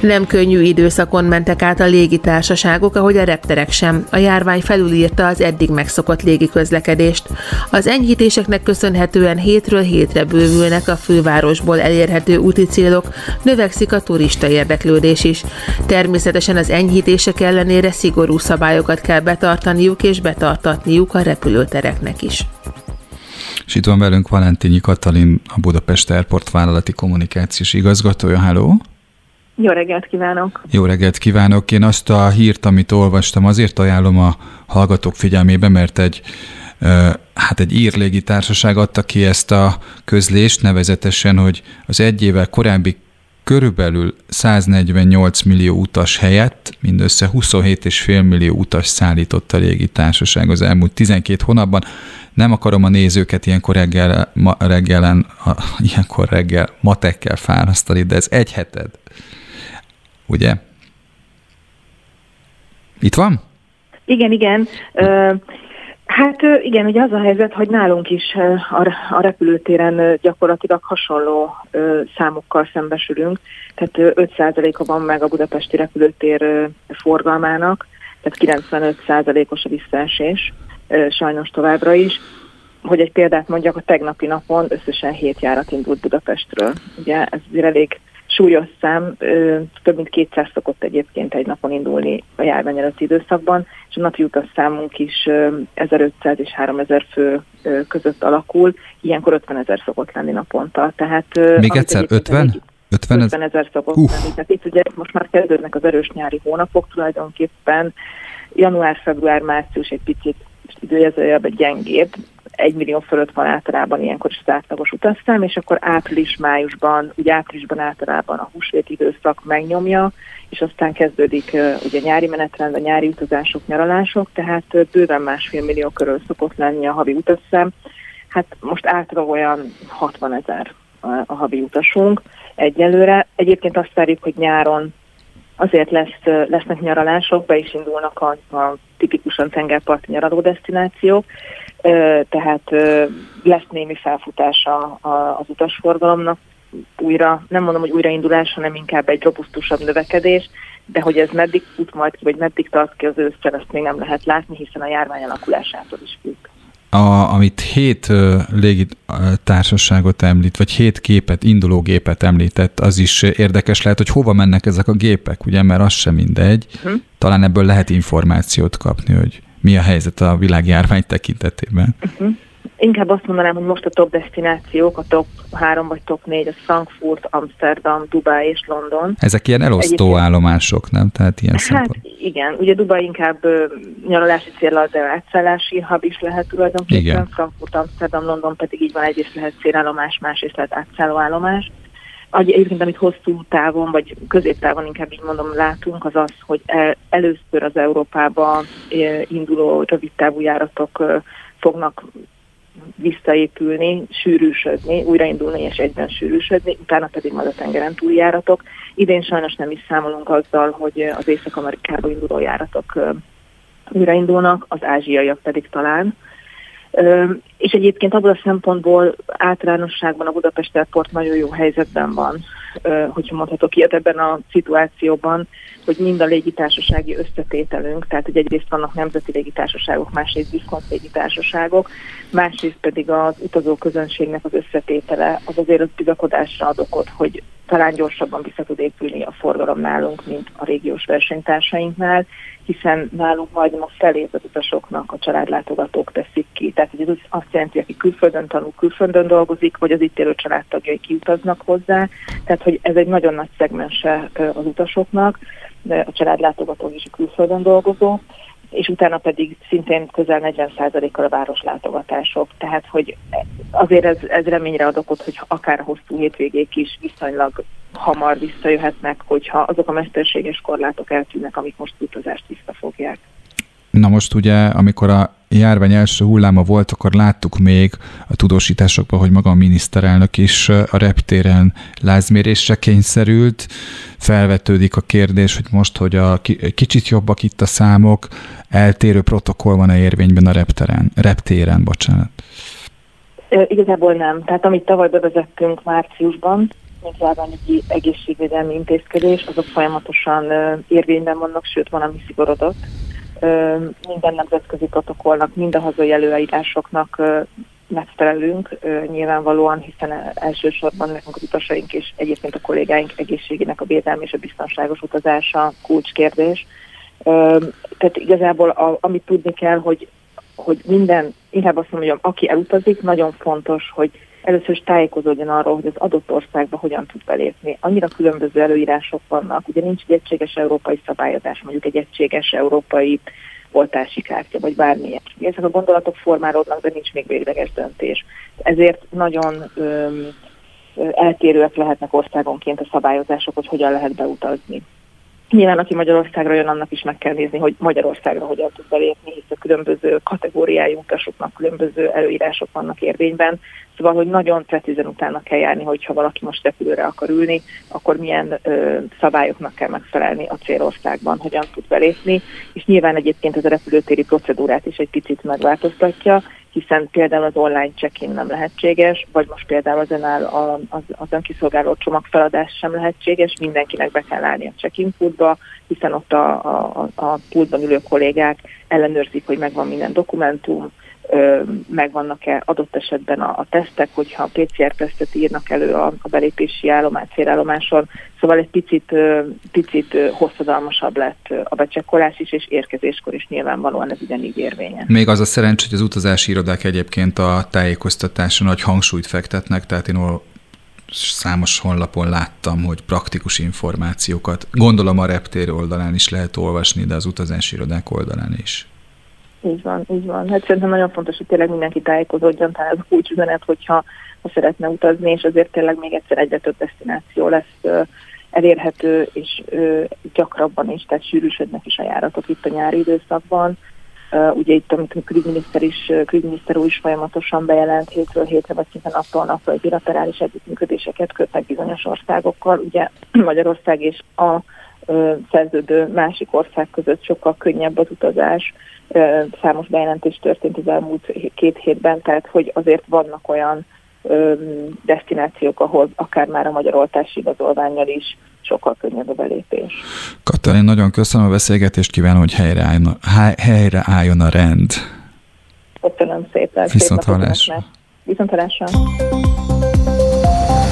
Nem könnyű időszakon mentek át a légitársaságok, ahogy a repterek sem. A járvány felülírta az eddig megszokott légiközlekedést. Az enyhítéseknek köszönhetően hétről hétre bővülnek a fővárosból elérhető úti célok, növekszik a turista érdeklődés is. Természetesen az enyhítések ellenére szigorú szabályokat kell betartaniuk és betartatniuk a repülőtereknek is. És itt van velünk Valentini Katalin, a Budapest Airport vállalati kommunikációs igazgatója. Halló! Jó reggelt kívánok! Jó reggelt kívánok! Én azt a hírt, amit olvastam, azért ajánlom a hallgatók figyelmébe, mert egy ír légitársaság adta ki ezt a közlést, nevezetesen, hogy az egy évvel korábbi körülbelül 148 millió utas helyett mindössze 27,5 millió utas szállított a légitársaság az elmúlt 12 hónapban. Nem akarom a nézőket ilyenkor reggel matekkel fárasztani, de ez egy heted. Ugye? Itt van? Igen. Hát igen, ugye az a helyzet, hogy nálunk is a repülőtéren gyakorlatilag hasonló számokkal szembesülünk, tehát 5%-a van meg a budapesti repülőtér forgalmának, tehát 95%-os a visszaesés, sajnos továbbra is. Hogy egy példát mondjak, a tegnapi napon összesen 7 járat indult Budapestről. Ugye ez elég súlyos szám, több mint 200 szokott egyébként egy napon indulni a járvány előtti időszakban, és a napi utasszámunk is 1500 és 3000 fő között alakul, ilyenkor 50,000 szokott lenni naponta. Tehát, még egyszer 50? 50,000 szokott lenni. Tehát itt ugye most már kezdődnek az erős nyári hónapok, tulajdonképpen január, február, március egy picit időjelzőjelben gyengébb, 1 millió fölött van általában ilyenkor is az átlagos utasszám, és akkor áprilisban általában a húsvéti időszak megnyomja, és aztán kezdődik ugye nyári menetrend, a nyári utazások, nyaralások, tehát bőven 1,5 millió körül szokott lenni a havi utasszám. Hát most általában olyan 60,000 a havi utasunk egyelőre. Egyébként azt várjuk, hogy nyáron azért lesznek nyaralások, be is indulnak a tipikusan tengerparti nyaraló desztinációk, tehát lesz némi felfutása az utasforgalomnak. Újra, nem mondom, hogy újraindulás, hanem inkább egy robusztusabb növekedés, de hogy ez meddig fut majd ki, vagy meddig tart ki az ősszel, azt még nem lehet látni, hiszen a járvány alakulásától is függ. Amit 7 légitársaságot említ, vagy 7 gépet, indulógépet említett, az is érdekes lehet, hogy hova mennek ezek a gépek, ugye, mert az sem mindegy. Talán ebből lehet információt kapni, hogy mi a helyzet a világjárvány tekintetében. Inkább azt mondanám, hogy most a top desztinációk, a top 3 vagy top 4, az Frankfurt, Amsterdam, Dubaj és London. Ezek ilyen elosztó állomások, nem? Tehát ilyen szempont. Igen, ugye Dubaj inkább nyaralási céllal, de átszállási hub is lehet tulajdonképpen. Igen. Frankfurt, Amsterdam, London pedig így van, egyrészt lehet célállomás, másrészt lehet átszálló állomás. Egyébként, amit hosszú távon, vagy középtávon inkább így mondom, látunk, az az, hogy először az Európába induló rövidtávú járatok fognak visszaépülni, sűrűsödni, újraindulni és egyben sűrűsödni, utána pedig majd a tengeren túli járatok. Idén sajnos nem is számolunk azzal, hogy az Észak-Amerikába induló járatok újraindulnak, az ázsiaiak pedig talán. És egyébként abban a szempontból általánosságban a Budapest Airport nagyon jó helyzetben van, hogyha mondhatok ilyet ebben a szituációban, hogy mind a légitársasági összetételünk, tehát hogy egyrészt vannak nemzeti légitársaságok, másrészt diszkont légitársaságok, másrészt pedig az utazóközönségnek az összetétele, az azért az bizakodásra ad okot, hogy talán gyorsabban vissza tud épülni a forgalom nálunk, mint a régiós versenytársainknál, hiszen nálunk majdnem a felét az utasoknak a családlátogatók teszik ki. Tehát ez azt jelenti, aki külföldön tanul, külföldön dolgozik, vagy az itt élő családtagjai kiutaznak hozzá. Tehát, hogy ez egy nagyon nagy szegmense az utasoknak, a családlátogatók is a külföldön dolgozó, és utána pedig szintén közel 40%-kal a városlátogatások. Tehát, hogy azért ez reményre ad okot, hogy akár hosszú hétvégék is viszonylag hamar visszajöhetnek, hogyha azok a mesterséges korlátok eltűnnek, amik most utazást visszafogják. Na most ugye, amikor a járvány első hulláma volt, akkor láttuk még a tudósításokban, hogy maga a miniszterelnök is a reptéren lázmérésre kényszerült. Felvetődik a kérdés, hogy most, hogy kicsit jobbak itt a számok, eltérő protokoll van-e érvényben a reptéren? Igazából nem. Tehát amit tavaly bevezettünk márciusban, mint járványügyi egészségvédelmi intézkedés, azok folyamatosan érvényben vannak, sőt van, ami szigorodott. Minden nemzetközi protokollnak, mind a hazai előírásoknak megfelelünk nyilvánvalóan, hiszen elsősorban nekünk az utasaink és egyébként a kollégáink egészségének a védelme és a biztonságos utazása kulcskérdés. Tehát igazából amit tudni kell, hogy minden, inkább azt mondjam, aki elutazik, nagyon fontos, hogy először is tájékozódjon arról, hogy az adott országba hogyan tud belépni. Annyira különböző előírások vannak, ugye nincs egy egységes európai szabályozás, mondjuk egy egységes európai oltási kártya, vagy bármilyen. Ezek a gondolatok formálódnak, de nincs még végleges döntés. Ezért nagyon eltérőek lehetnek országonként a szabályozások, hogy hogyan lehet beutazni. Nyilván, aki Magyarországra jön, annak is meg kell nézni, hogy Magyarországra hogyan tud belépni, hisz a különböző kategóriájú utasoknak különböző előírások vannak érvényben. Szóval, hogy nagyon precízen utána kell járni, hogyha valaki most repülőre akar ülni, akkor milyen szabályoknak kell megfelelni a célországban, hogyan tud belépni. És nyilván egyébként ez a repülőtéri procedúrát is egy picit megváltoztatja, hiszen például az online check-in nem lehetséges, vagy most például az önkiszolgáló csomagfeladás sem lehetséges, mindenkinek be kell állni a check-in pultba, hiszen ott a pultban ülő kollégák ellenőrzik, hogy megvan minden dokumentum, megvannak-e adott esetben a tesztek, hogyha a PCR-tesztet írnak elő a belépési állomás, célállomáson. Szóval egy picit hosszadalmasabb lett a becsekkolás is, és érkezéskor is nyilvánvalóan ez ugyanígy érvényes. Még az a szerencs, hogy az utazási irodák egyébként a tájékoztatásra nagy hangsúlyt fektetnek, tehát én számos honlapon láttam, hogy praktikus információkat, gondolom a reptér oldalán is lehet olvasni, de az utazási irodák oldalán is. Így van. Hát szerintem nagyon fontos, hogy tényleg mindenki tájékozódjon, tehát ez a kulcsüzenet, hogyha szeretne utazni, és azért tényleg még egyszer egyre több desztináció lesz elérhető, és gyakrabban is, tehát sűrűsödnek is a járatok itt a nyári időszakban. Ugye itt, amit a külügyminiszter úr is folyamatosan bejelent, hétről hétre, vagy szinte napról napra, hogy bilaterális együttműködéseket kötnek bizonyos országokkal. Ugye Magyarország és a szerződő másik ország között sokkal könnyebb az utazás, számos bejelentés történt az elmúlt két hétben, tehát hogy azért vannak olyan desztinációk, ahol akár már a magyar oltási igazolvánnyal is sokkal könnyebb a belépés. Katalin, nagyon köszönöm a beszélgetést, kívánom, hogy helyreálljon a rend. Köszönöm szépen. Viszonthallásra.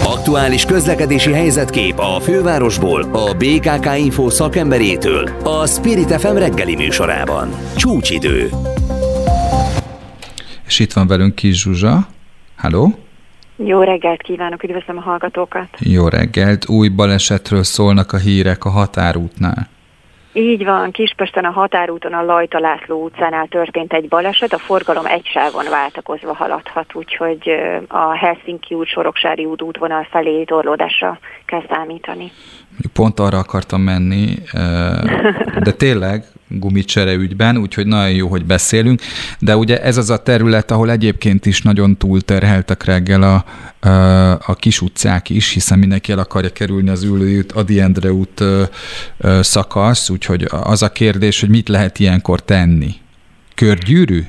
Aktuális közlekedési helyzetkép a fővárosból, a BKK Info szakemberétől, a Spirit FM reggeli műsorában. Csúcsidő. És itt van velünk Kis Zsuzsa. Halló? Jó reggelt kívánok, üdvözlöm a hallgatókat. Jó reggelt, új balesetről szólnak a hírek a határútnál. Így van, Kispesten a határúton a Lajta László utcánál történt egy baleset, a forgalom egy sávon váltakozva haladhat, úgyhogy a Helsinki út, Soroksári út útvonal felé torlódásra kell számítani. Pont arra akartam menni, de tényleg gumicsere ügyben, úgyhogy nagyon jó, hogy beszélünk, de ugye ez az a terület, ahol egyébként is nagyon túlterheltek reggel a kis utcák is, hiszen mindenki el akarja kerülni az Üllői Ady Endre út szakasz, úgyhogy az a kérdés, hogy mit lehet ilyenkor tenni? Körgyűrű?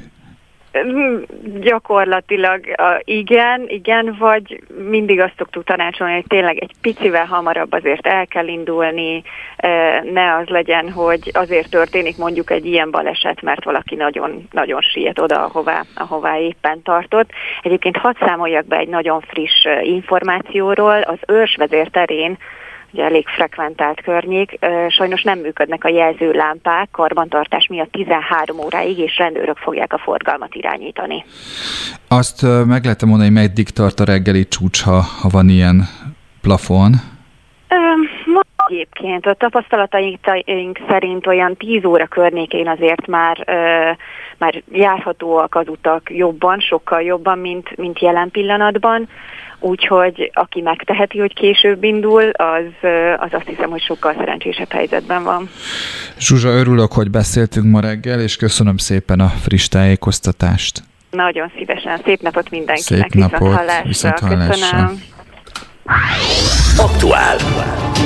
Gyakorlatilag igen, vagy mindig azt szoktuk tanácsolni, hogy tényleg egy picivel hamarabb azért el kell indulni, ne az legyen, hogy azért történik mondjuk egy ilyen baleset, mert valaki nagyon, nagyon siet oda, ahová éppen tartott. Egyébként hadd számoljak be egy nagyon friss információról, az Őrs vezér terén, ugye elég frekventált környék, sajnos nem működnek a jelzőlámpák karbantartás miatt 13 óráig, és rendőrök fogják a forgalmat irányítani. Azt meg lehet mondani, hogy meddig tart a reggeli csúcs, ha van ilyen plafon? Egyébként a tapasztalataink szerint olyan 10 óra környékén azért már járhatóak az utak jobban, sokkal jobban, mint jelen pillanatban. Úgyhogy aki megteheti, hogy később indul, az azt hiszem, hogy sokkal szerencsésebb helyzetben van. Zsuzsa, örülök, hogy beszéltünk ma reggel, és köszönöm szépen a friss tájékoztatást. Nagyon szívesen. Szép napot mindenkinek. Szép napot. Viszonthallásra. Köszönöm. Aktuál.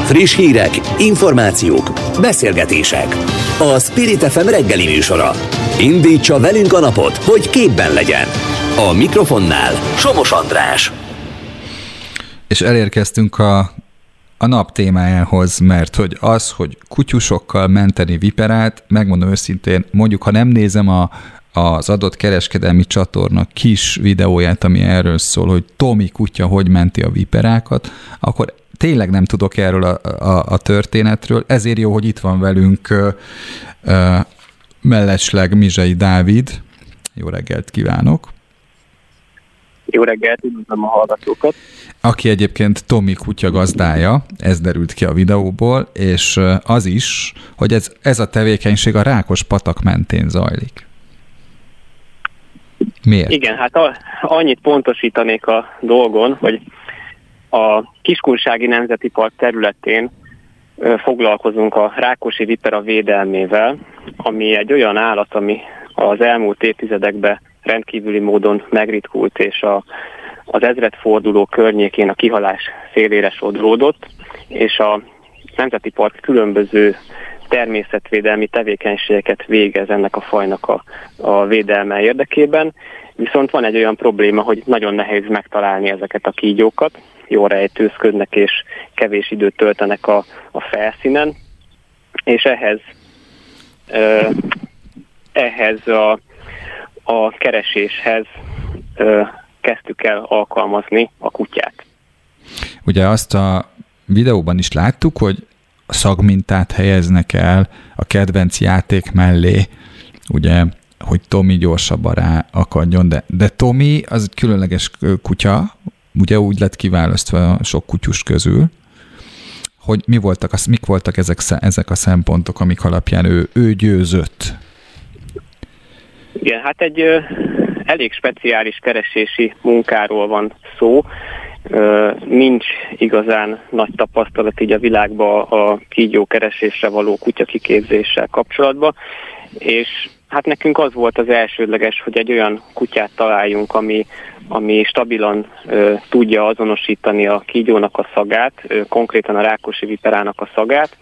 Friss hírek, információk, beszélgetések. A Spirit FM reggeli műsora. Indítsa velünk a napot, hogy képben legyen. A mikrofonnál Somos András. És elérkeztünk a nap témájához, mert hogy az, hogy kutyusokkal menteni Viperát, megmondom őszintén, mondjuk, ha nem nézem az adott kereskedelmi csatornak kis videóját, ami erről szól, hogy Tomi kutya hogy menti a Viperákat, akkor tényleg nem tudok erről a történetről. Ezért jó, hogy itt van velünk mellesleg Mizsai Dávid. Jó reggelt kívánok! Jó reggelt, üdvözlöm a hallgatókat! Aki egyébként Tomi kutya gazdája, ez derült ki a videóból, és az is, hogy ez a tevékenység a Rákos-patak mentén zajlik. Miért? Igen, hát annyit pontosítanék a dolgon, hogy a Kiskunsági Nemzeti Park területén foglalkozunk a Rákosi Vipera védelmével, ami egy olyan állat, ami az elmúlt évtizedekben rendkívüli módon megritkult, és az ezredforduló környékén a kihalás szélére sodródott, és a Nemzeti Park különböző természetvédelmi tevékenységeket végez ennek a fajnak a védelme érdekében, viszont van egy olyan probléma, hogy nagyon nehéz megtalálni ezeket a kígyókat, jól rejtőzködnek és kevés időt töltenek a felszínen, és ehhez a kereséshez kezdtük el alkalmazni a kutyát. Ugye azt a videóban is láttuk, hogy a szagmintát helyeznek el a kedvenc játék mellé, ugye, hogy Tomi gyorsabban rá akadjon, de Tomi az egy különleges kutya, ugye úgy lett kiválasztva sok kutyus közül, hogy mik voltak ezek a szempontok, amik alapján ő győzött. Igen, hát egy elég speciális keresési munkáról van szó. Nincs igazán nagy tapasztalat így a világban a kígyó keresésre való kutyakiképzéssel kapcsolatban, és hát nekünk az volt az elsődleges, hogy egy olyan kutyát találjunk, ami stabilan tudja azonosítani a kígyónak a szagát, konkrétan a Rákosi Viperának a szagát,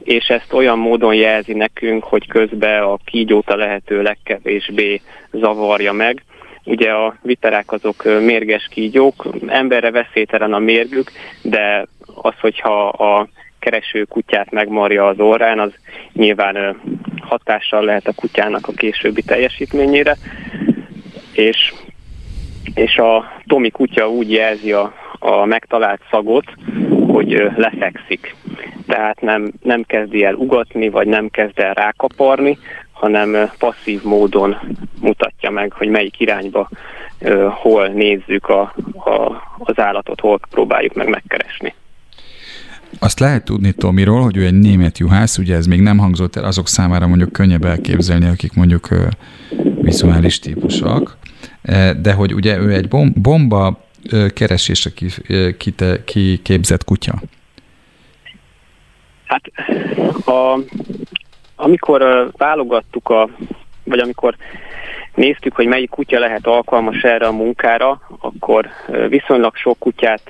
és ezt olyan módon jelzi nekünk, hogy közben a kígyót a lehető legkevésbé zavarja meg. Ugye a viperák azok mérges kígyók, emberre veszélytelen a mérgük, de az, hogyha a kereső kutyát megmarja az orrán, az nyilván hatással lehet a kutyának a későbbi teljesítményére, és a Tomi kutya úgy jelzi a megtalált szagot, hogy lefekszik. Tehát nem kezdi el ugatni, vagy nem kezd el rákaparni, hanem passzív módon mutatja meg, hogy melyik irányba, hol nézzük az állatot, hol próbáljuk meg megkeresni. Azt lehet tudni Tomiról, hogy ő egy német juhász, ugye ez még nem hangzott el, azok számára mondjuk könnyebb elképzelni, akik mondjuk vizuális típusok, de hogy ugye ő egy bomba keresésre kiképzett kutya. Hát amikor válogattuk, vagy amikor néztük, hogy melyik kutya lehet alkalmas erre a munkára, akkor viszonylag sok kutyát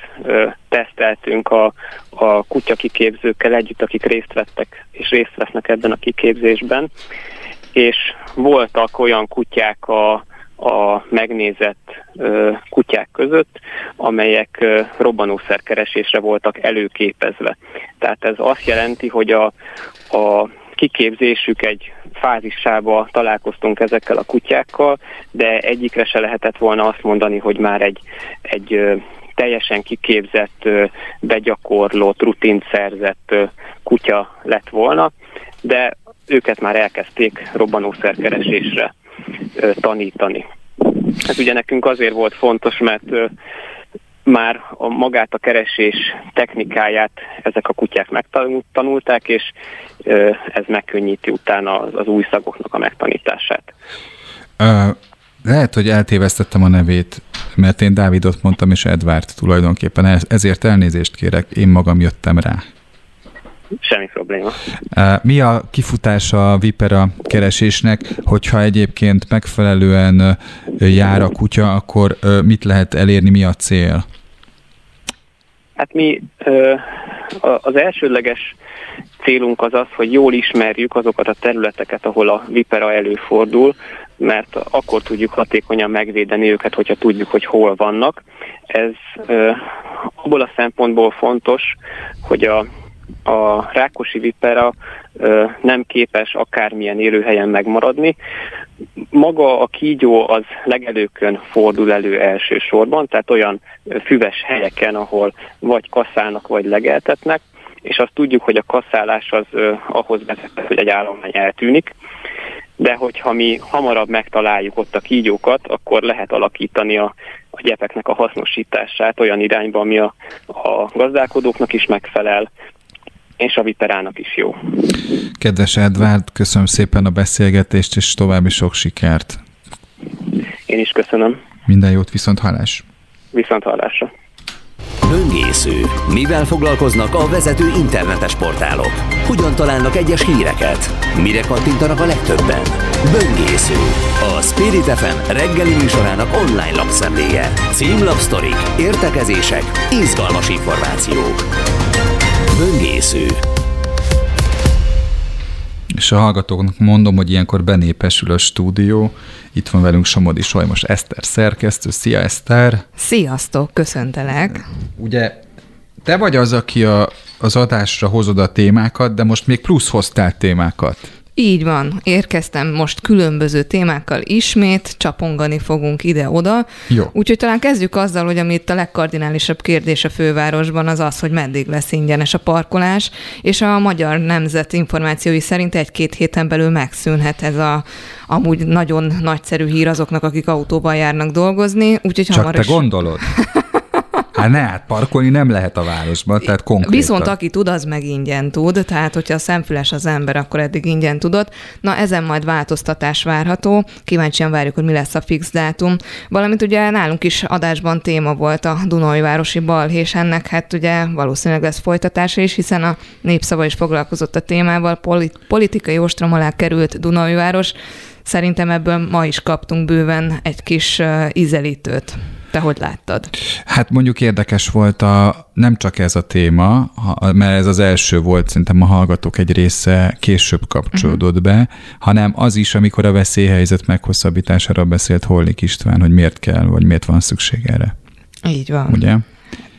teszteltünk a kutyakiképzőkkel együtt, akik részt vettek és részt vesznek ebben a kiképzésben, és voltak olyan kutyák a megnézett kutyák között, amelyek robbanószerkeresésre voltak előképezve. Tehát ez azt jelenti, hogy a kiképzésük egy fázisába találkoztunk ezekkel a kutyákkal, de egyikre se lehetett volna azt mondani, hogy már egy teljesen kiképzett, begyakorlott, rutint szerzett kutya lett volna, de őket már elkezdték robbanószerkeresésre tanítani. Ez ugye nekünk azért volt fontos, mert már magát a keresés technikáját ezek a kutyák megtanulták, és ez megkönnyíti utána az új szagoknak a megtanítását. Lehet, hogy eltévesztettem a nevét, mert én Dávidot mondtam, és Edvárt tulajdonképpen, ezért elnézést kérek, én magam jöttem rá. Semmi probléma. Mi a kifutása a vipera keresésnek, hogyha egyébként megfelelően jár a kutya, akkor mit lehet elérni, mi a cél? Hát mi az elsődleges célunk az, hogy jól ismerjük azokat a területeket, ahol a vipera előfordul, mert akkor tudjuk hatékonyan megvédeni őket, hogyha tudjuk, hogy hol vannak. Ez abból a szempontból fontos, hogy a Rákosi Vipera nem képes akármilyen élőhelyen megmaradni. Maga a kígyó az legelőkön fordul elő elsősorban, tehát olyan füves helyeken, ahol vagy kaszálnak, vagy legeltetnek, és azt tudjuk, hogy a kaszálás az ahhoz vezet, hogy egy állomány eltűnik, de hogyha mi hamarabb megtaláljuk ott a kígyókat, akkor lehet alakítani a gyepeknek a hasznosítását olyan irányba, ami a gazdálkodóknak is megfelel, és a viperának is jó. Kedves Edvárd, köszönöm szépen a beszélgetést, és további sok sikert. Én is köszönöm. Minden jót, viszonthallás. Viszonthallásra. Böngésző. Mivel foglalkoznak a vezető internetes portálok? Hogyan találnak egyes híreket? Mire kattintanak a legtöbben? Böngésző. A Spirit FM reggeli műsorának online lapszemléje. Címlapsztorik, értekezések, izgalmas információk. Böngésző. És a hallgatóknak mondom, hogy ilyenkor benépesül a stúdió. Itt van velünk Somodi Solymos Eszter szerkesztő. Szia, Eszter! Sziasztok, köszöntelek! Ugye te vagy az, aki az adásra hozod a témákat, de most még plusz hoztál témákat. Így van, érkeztem most különböző témákkal ismét, csapongani fogunk ide-oda. Jó. Úgyhogy talán kezdjük azzal, hogy ami itt a legkardinálisabb kérdés a fővárosban az az, hogy meddig lesz ingyenes a parkolás, és a Magyar Nemzet információi szerint 1-2 héten belül megszűnhet ez a amúgy nagyon nagyszerű hír azoknak, akik autóban járnak dolgozni. Úgyhogy csak hamar te gondolod? Hát parkolni nem lehet a városban, tehát konkrétan. Viszont aki tud, az meg ingyen tud, tehát hogyha a szemfüles az ember, akkor eddig ingyen tudott. Na, ezen majd változtatás várható, kíváncsian várjuk, hogy mi lesz a fix dátum. Valamint ugye nálunk is adásban téma volt a Dunajvárosi balhés, ennek hát ugye valószínűleg lesz folytatása is, hiszen a Népszava is foglalkozott a témával, politikai ostrom alá került Dunajváros. Szerintem ebből ma is kaptunk bőven egy kis ízelítőt. Te hogy láttad? Hát mondjuk érdekes volt nem csak ez a téma, mert ez az első volt, szerintem a hallgatók egy része később kapcsolódott be, hanem az is, amikor a veszélyhelyzet meghosszabbítására beszélt Hollik István, hogy miért kell, vagy miért van szükség erre. Így van. Ugye?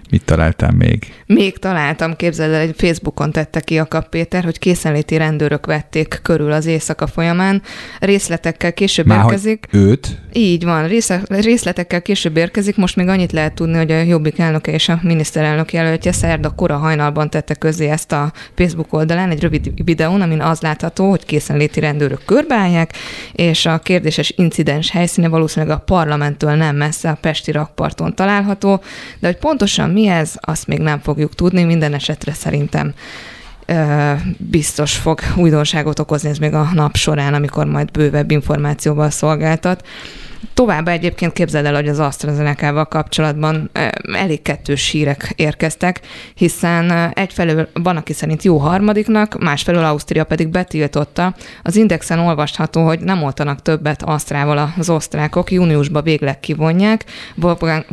Mit találtál még? Még találtam, képzeld el, egy Facebookon tette ki Jakab Péter, hogy készenléti rendőrök vették körül az éjszaka folyamán. Részletekkel később érkezik. Őt? Így van, részletekkel később érkezik. Most még annyit lehet tudni, hogy a Jobbik elnöke és a miniszterelnök jelöltje szerda kora hajnalban tette közzé ezt a Facebook oldalán egy rövid videón, amin az látható, hogy készenléti rendőrök körbeállják, és a kérdéses incidens helyszíne valószínűleg a parlamenttől nem messze a pesti rakparton található, de hogy pontosan mi ez, azt még nem fogjuk tudni, minden esetre szerintem biztos fog újdonságot okozni ez még a nap során, amikor majd bővebb információval szolgáltat. Továbbá egyébként képzeld el, hogy az AstraZeneca-val kapcsolatban elég kettős hírek érkeztek, hiszen egyfelől van, aki szerint jó harmadiknak, másfelől Ausztria pedig betiltotta. Az Indexen olvasható, hogy nem oltanak többet Astrával az osztrákok, júniusban végleg kivonják.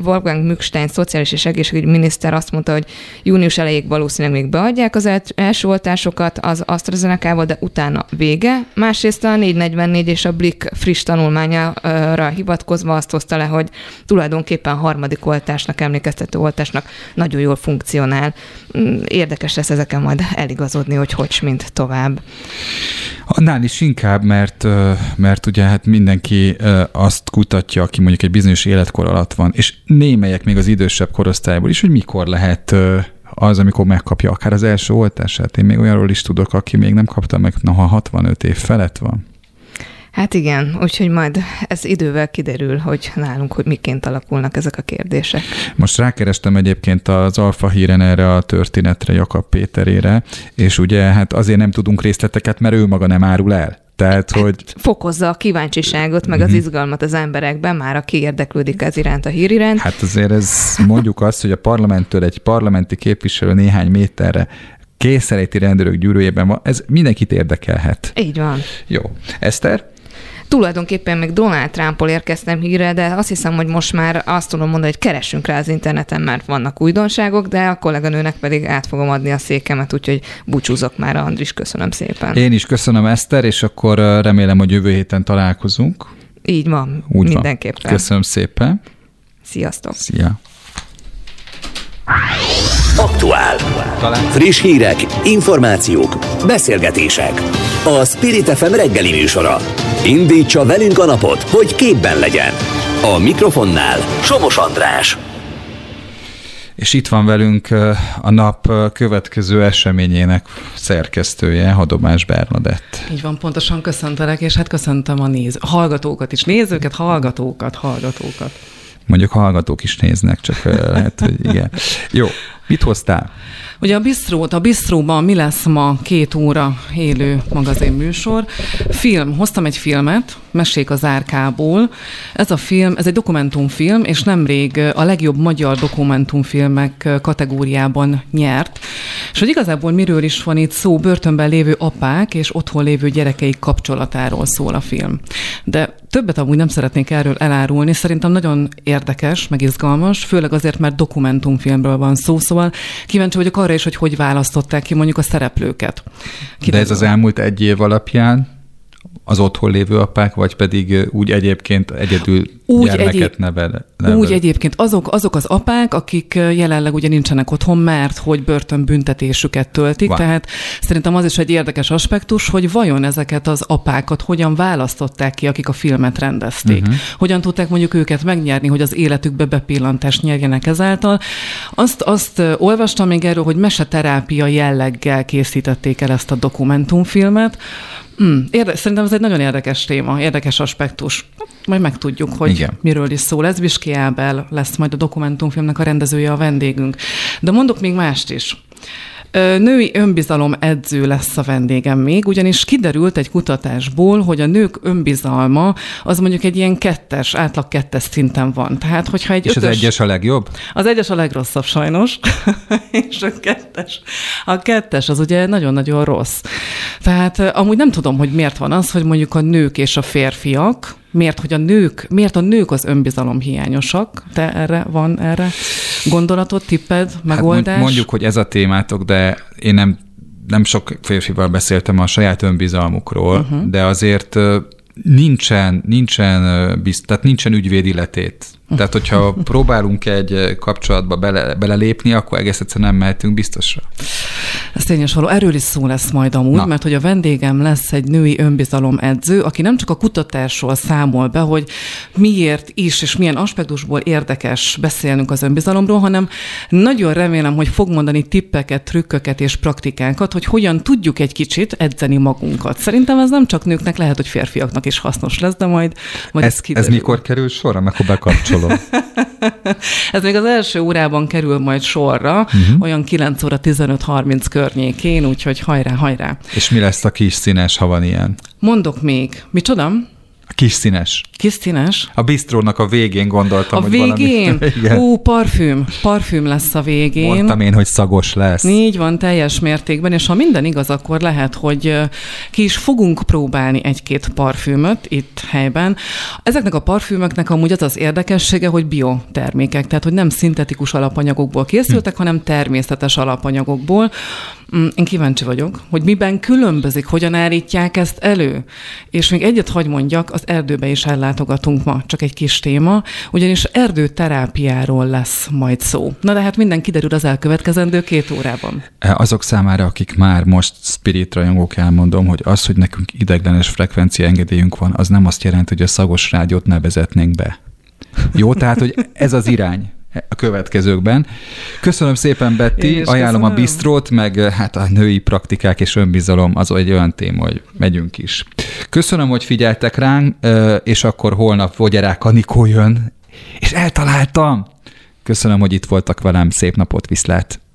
Wolfgang Mückstein szociális és egészségügyminiszter azt mondta, hogy június elejéig valószínűleg még beadják az első oltásokat az AstraZeneca-val, de utána vége. Másrészt a 444 és a Blick friss tanulmányára hivatkozva azt hozta le, hogy tulajdonképpen harmadik oltásnak, emlékeztető oltásnak nagyon jól funkcionál. Érdekes lesz ezeken majd eligazodni, hogy mint tovább. Annál is inkább, mert ugye hát mindenki azt kutatja, aki mondjuk egy bizonyos életkor alatt van, és némelyek még az idősebb korosztályból is, hogy mikor lehet az, amikor megkapja akár az első oltását. Én még olyanról is tudok, aki még nem kapta meg, noha 65 év felett van. Hát igen, úgyhogy majd ez idővel kiderül, hogy nálunk, hogy miként alakulnak ezek a kérdések. Most rákerestem egyébként az Alfa híren erre a történetre, Jakab Péterére, és ugye hát azért nem tudunk részleteket, mert ő maga nem árul el. Tehát, hogy... Fokozza a kíváncsiságot, meg az izgalmat az emberekben, már aki érdeklődik ez iránt, a hír iránt. Hát azért ez mondjuk azt, hogy a parlamenttől egy parlamenti képviselő néhány méterre készenléti rendőrök gyűrűjében van, ez mindenkit érdekelhet. Így van. Jó. Eszter? Tulajdonképpen még Donald Trumpról érkeztem hírre, de azt hiszem, hogy most már azt tudom mondani, hogy keressünk rá az interneten, mert vannak újdonságok, de a kolléganőnek pedig át fogom adni a székemet, úgyhogy búcsúzok már, Andris, köszönöm szépen. Én is köszönöm, Eszter, és akkor remélem, hogy jövő héten találkozunk. Így van, úgy mindenképpen. Van. Köszönöm szépen. Sziasztok. Szia. aktuál. Friss hírek, információk, beszélgetések. A Spirit FM reggeli műsora. Indítsa velünk a napot, hogy képben legyen. A mikrofonnál Somos András. És itt van velünk a nap következő eseményének szerkesztője, Hadomás Bernadett. Így van, pontosan, köszöntelek, és hát köszöntöm a hallgatókat is, nézőket, hallgatókat. Mondjuk hallgatók is néznek, csak lehet, hogy igen. Jó, mit hoztál? Ugye a Bistróban mi lesz ma 2 óra élő magazinműsor. Hoztam egy filmet, Mesék az árkából. Ez a film, ez egy dokumentumfilm, és nemrég a legjobb magyar dokumentumfilmek kategóriában nyert. És hogy igazából miről is van itt szó, börtönben lévő apák és otthon lévő gyerekeik kapcsolatáról szól a film. De többet amúgy nem szeretnék erről elárulni, szerintem nagyon érdekes, meg izgalmas, főleg azért, mert dokumentumfilmről van szó, szóval kíváncsi vagyok arra is, hogy választották ki mondjuk a szereplőket. De ez az elmúlt egy év alapján? Az otthon lévő apák, vagy pedig úgy egyébként egyedül gyermeket nevel? Úgy egyébként azok az apák, akik jelenleg ugye nincsenek otthon, mert hogy börtönbüntetésüket töltik, tehát szerintem az is egy érdekes aspektus, hogy vajon ezeket az apákat hogyan választották ki, akik a filmet rendezték. Uh-huh. Hogyan tudták mondjuk őket megnyerni, hogy az életükbe bepillantást nyerjenek ezáltal. Azt olvastam még erről, hogy meseterápia jelleggel készítették el ezt a dokumentumfilmet. Szerintem ez egy nagyon érdekes téma, érdekes aspektus. Majd megtudjuk, hogy miről is szól. Ez Viski Ábel lesz majd a dokumentumfilmnek a rendezője, a vendégünk. De mondok még mást is. Női önbizalom edző lesz a vendégem még, ugyanis kiderült egy kutatásból, hogy a nők önbizalma az mondjuk egy ilyen 2-es, átlag 2-es szinten van. Tehát, hogyha egy 5-ös, az 1-es a legjobb? Az 1-es a legrosszabb sajnos, és a 2-es. A 2-es az ugye nagyon-nagyon rossz. Tehát amúgy nem tudom, hogy miért van az, hogy mondjuk a nők és a férfiak, miért a nők az önbizalom hiányosak? Te erre van gondolatod, tipped, megoldás? Hát mondjuk, hogy ez a témátok, de én nem sok férfival beszéltem a saját önbizalmukról, de azért nincsen ügyvédi letét. Tehát, hogyha próbálunk egy kapcsolatba belelépni, akkor egész egyszerűen nem mehetünk biztosra. Ez tényleg való. Erről is szó lesz majd amúgy, mert hogy a vendégem lesz egy női önbizalom edző, aki nem csak a kutatásról számol be, hogy miért is és milyen aspektusból érdekes beszélnünk az önbizalomról, hanem nagyon remélem, hogy fog mondani tippeket, trükköket és praktikákat, hogy hogyan tudjuk egy kicsit edzeni magunkat. Szerintem ez nem csak nőknek, lehet, hogy férfiaknak is hasznos lesz, de majd ez kiderül. Ez mikor kerül sorra, amikor bekapcsol? Ez még az első órában kerül majd sorra, olyan 9 óra 15:30 környékén, úgyhogy hajrá. És mi lesz a kis színes, ha van ilyen? Mondok még. Micsoda? A kis színes. A bistrónak a végén gondoltam, hogy valami. A végén? Parfüm lesz a végén. Mondtam én, hogy szagos lesz. Így van, teljes mértékben, és ha minden igaz, akkor lehet, hogy ki is fogunk próbálni egy-két parfümöt itt helyben. Ezeknek a parfümöknek amúgy az az érdekessége, hogy biotermékek, tehát hogy nem szintetikus alapanyagokból készültek, hanem természetes alapanyagokból. Én kíváncsi vagyok, hogy miben különbözik, hogyan állítják ezt elő. És még egyet hagy mondjak, az erdőbe is ellátogatunk ma, csak egy kis téma, ugyanis erdőterápiáról lesz majd szó. Na de hát minden kiderül az elkövetkezendő 2 órában. Azok számára, akik már most spirit rajongók, elmondom, hogy az, hogy nekünk ideiglenes frekvencia engedélyünk van, az nem azt jelenti, hogy a szagos rádiót ne vezetnénk be. Jó, tehát, hogy ez az irány a következőkben. Köszönöm szépen, Betty, ajánlom a bistrót, meg hát a női praktikák és önbizalom az egy olyan téma, hogy megyünk is. Köszönöm, hogy figyeltek ránk, és akkor holnap Vogyarák Anikó jön, és eltaláltam! Köszönöm, hogy itt voltak velem, szép napot, viszlát!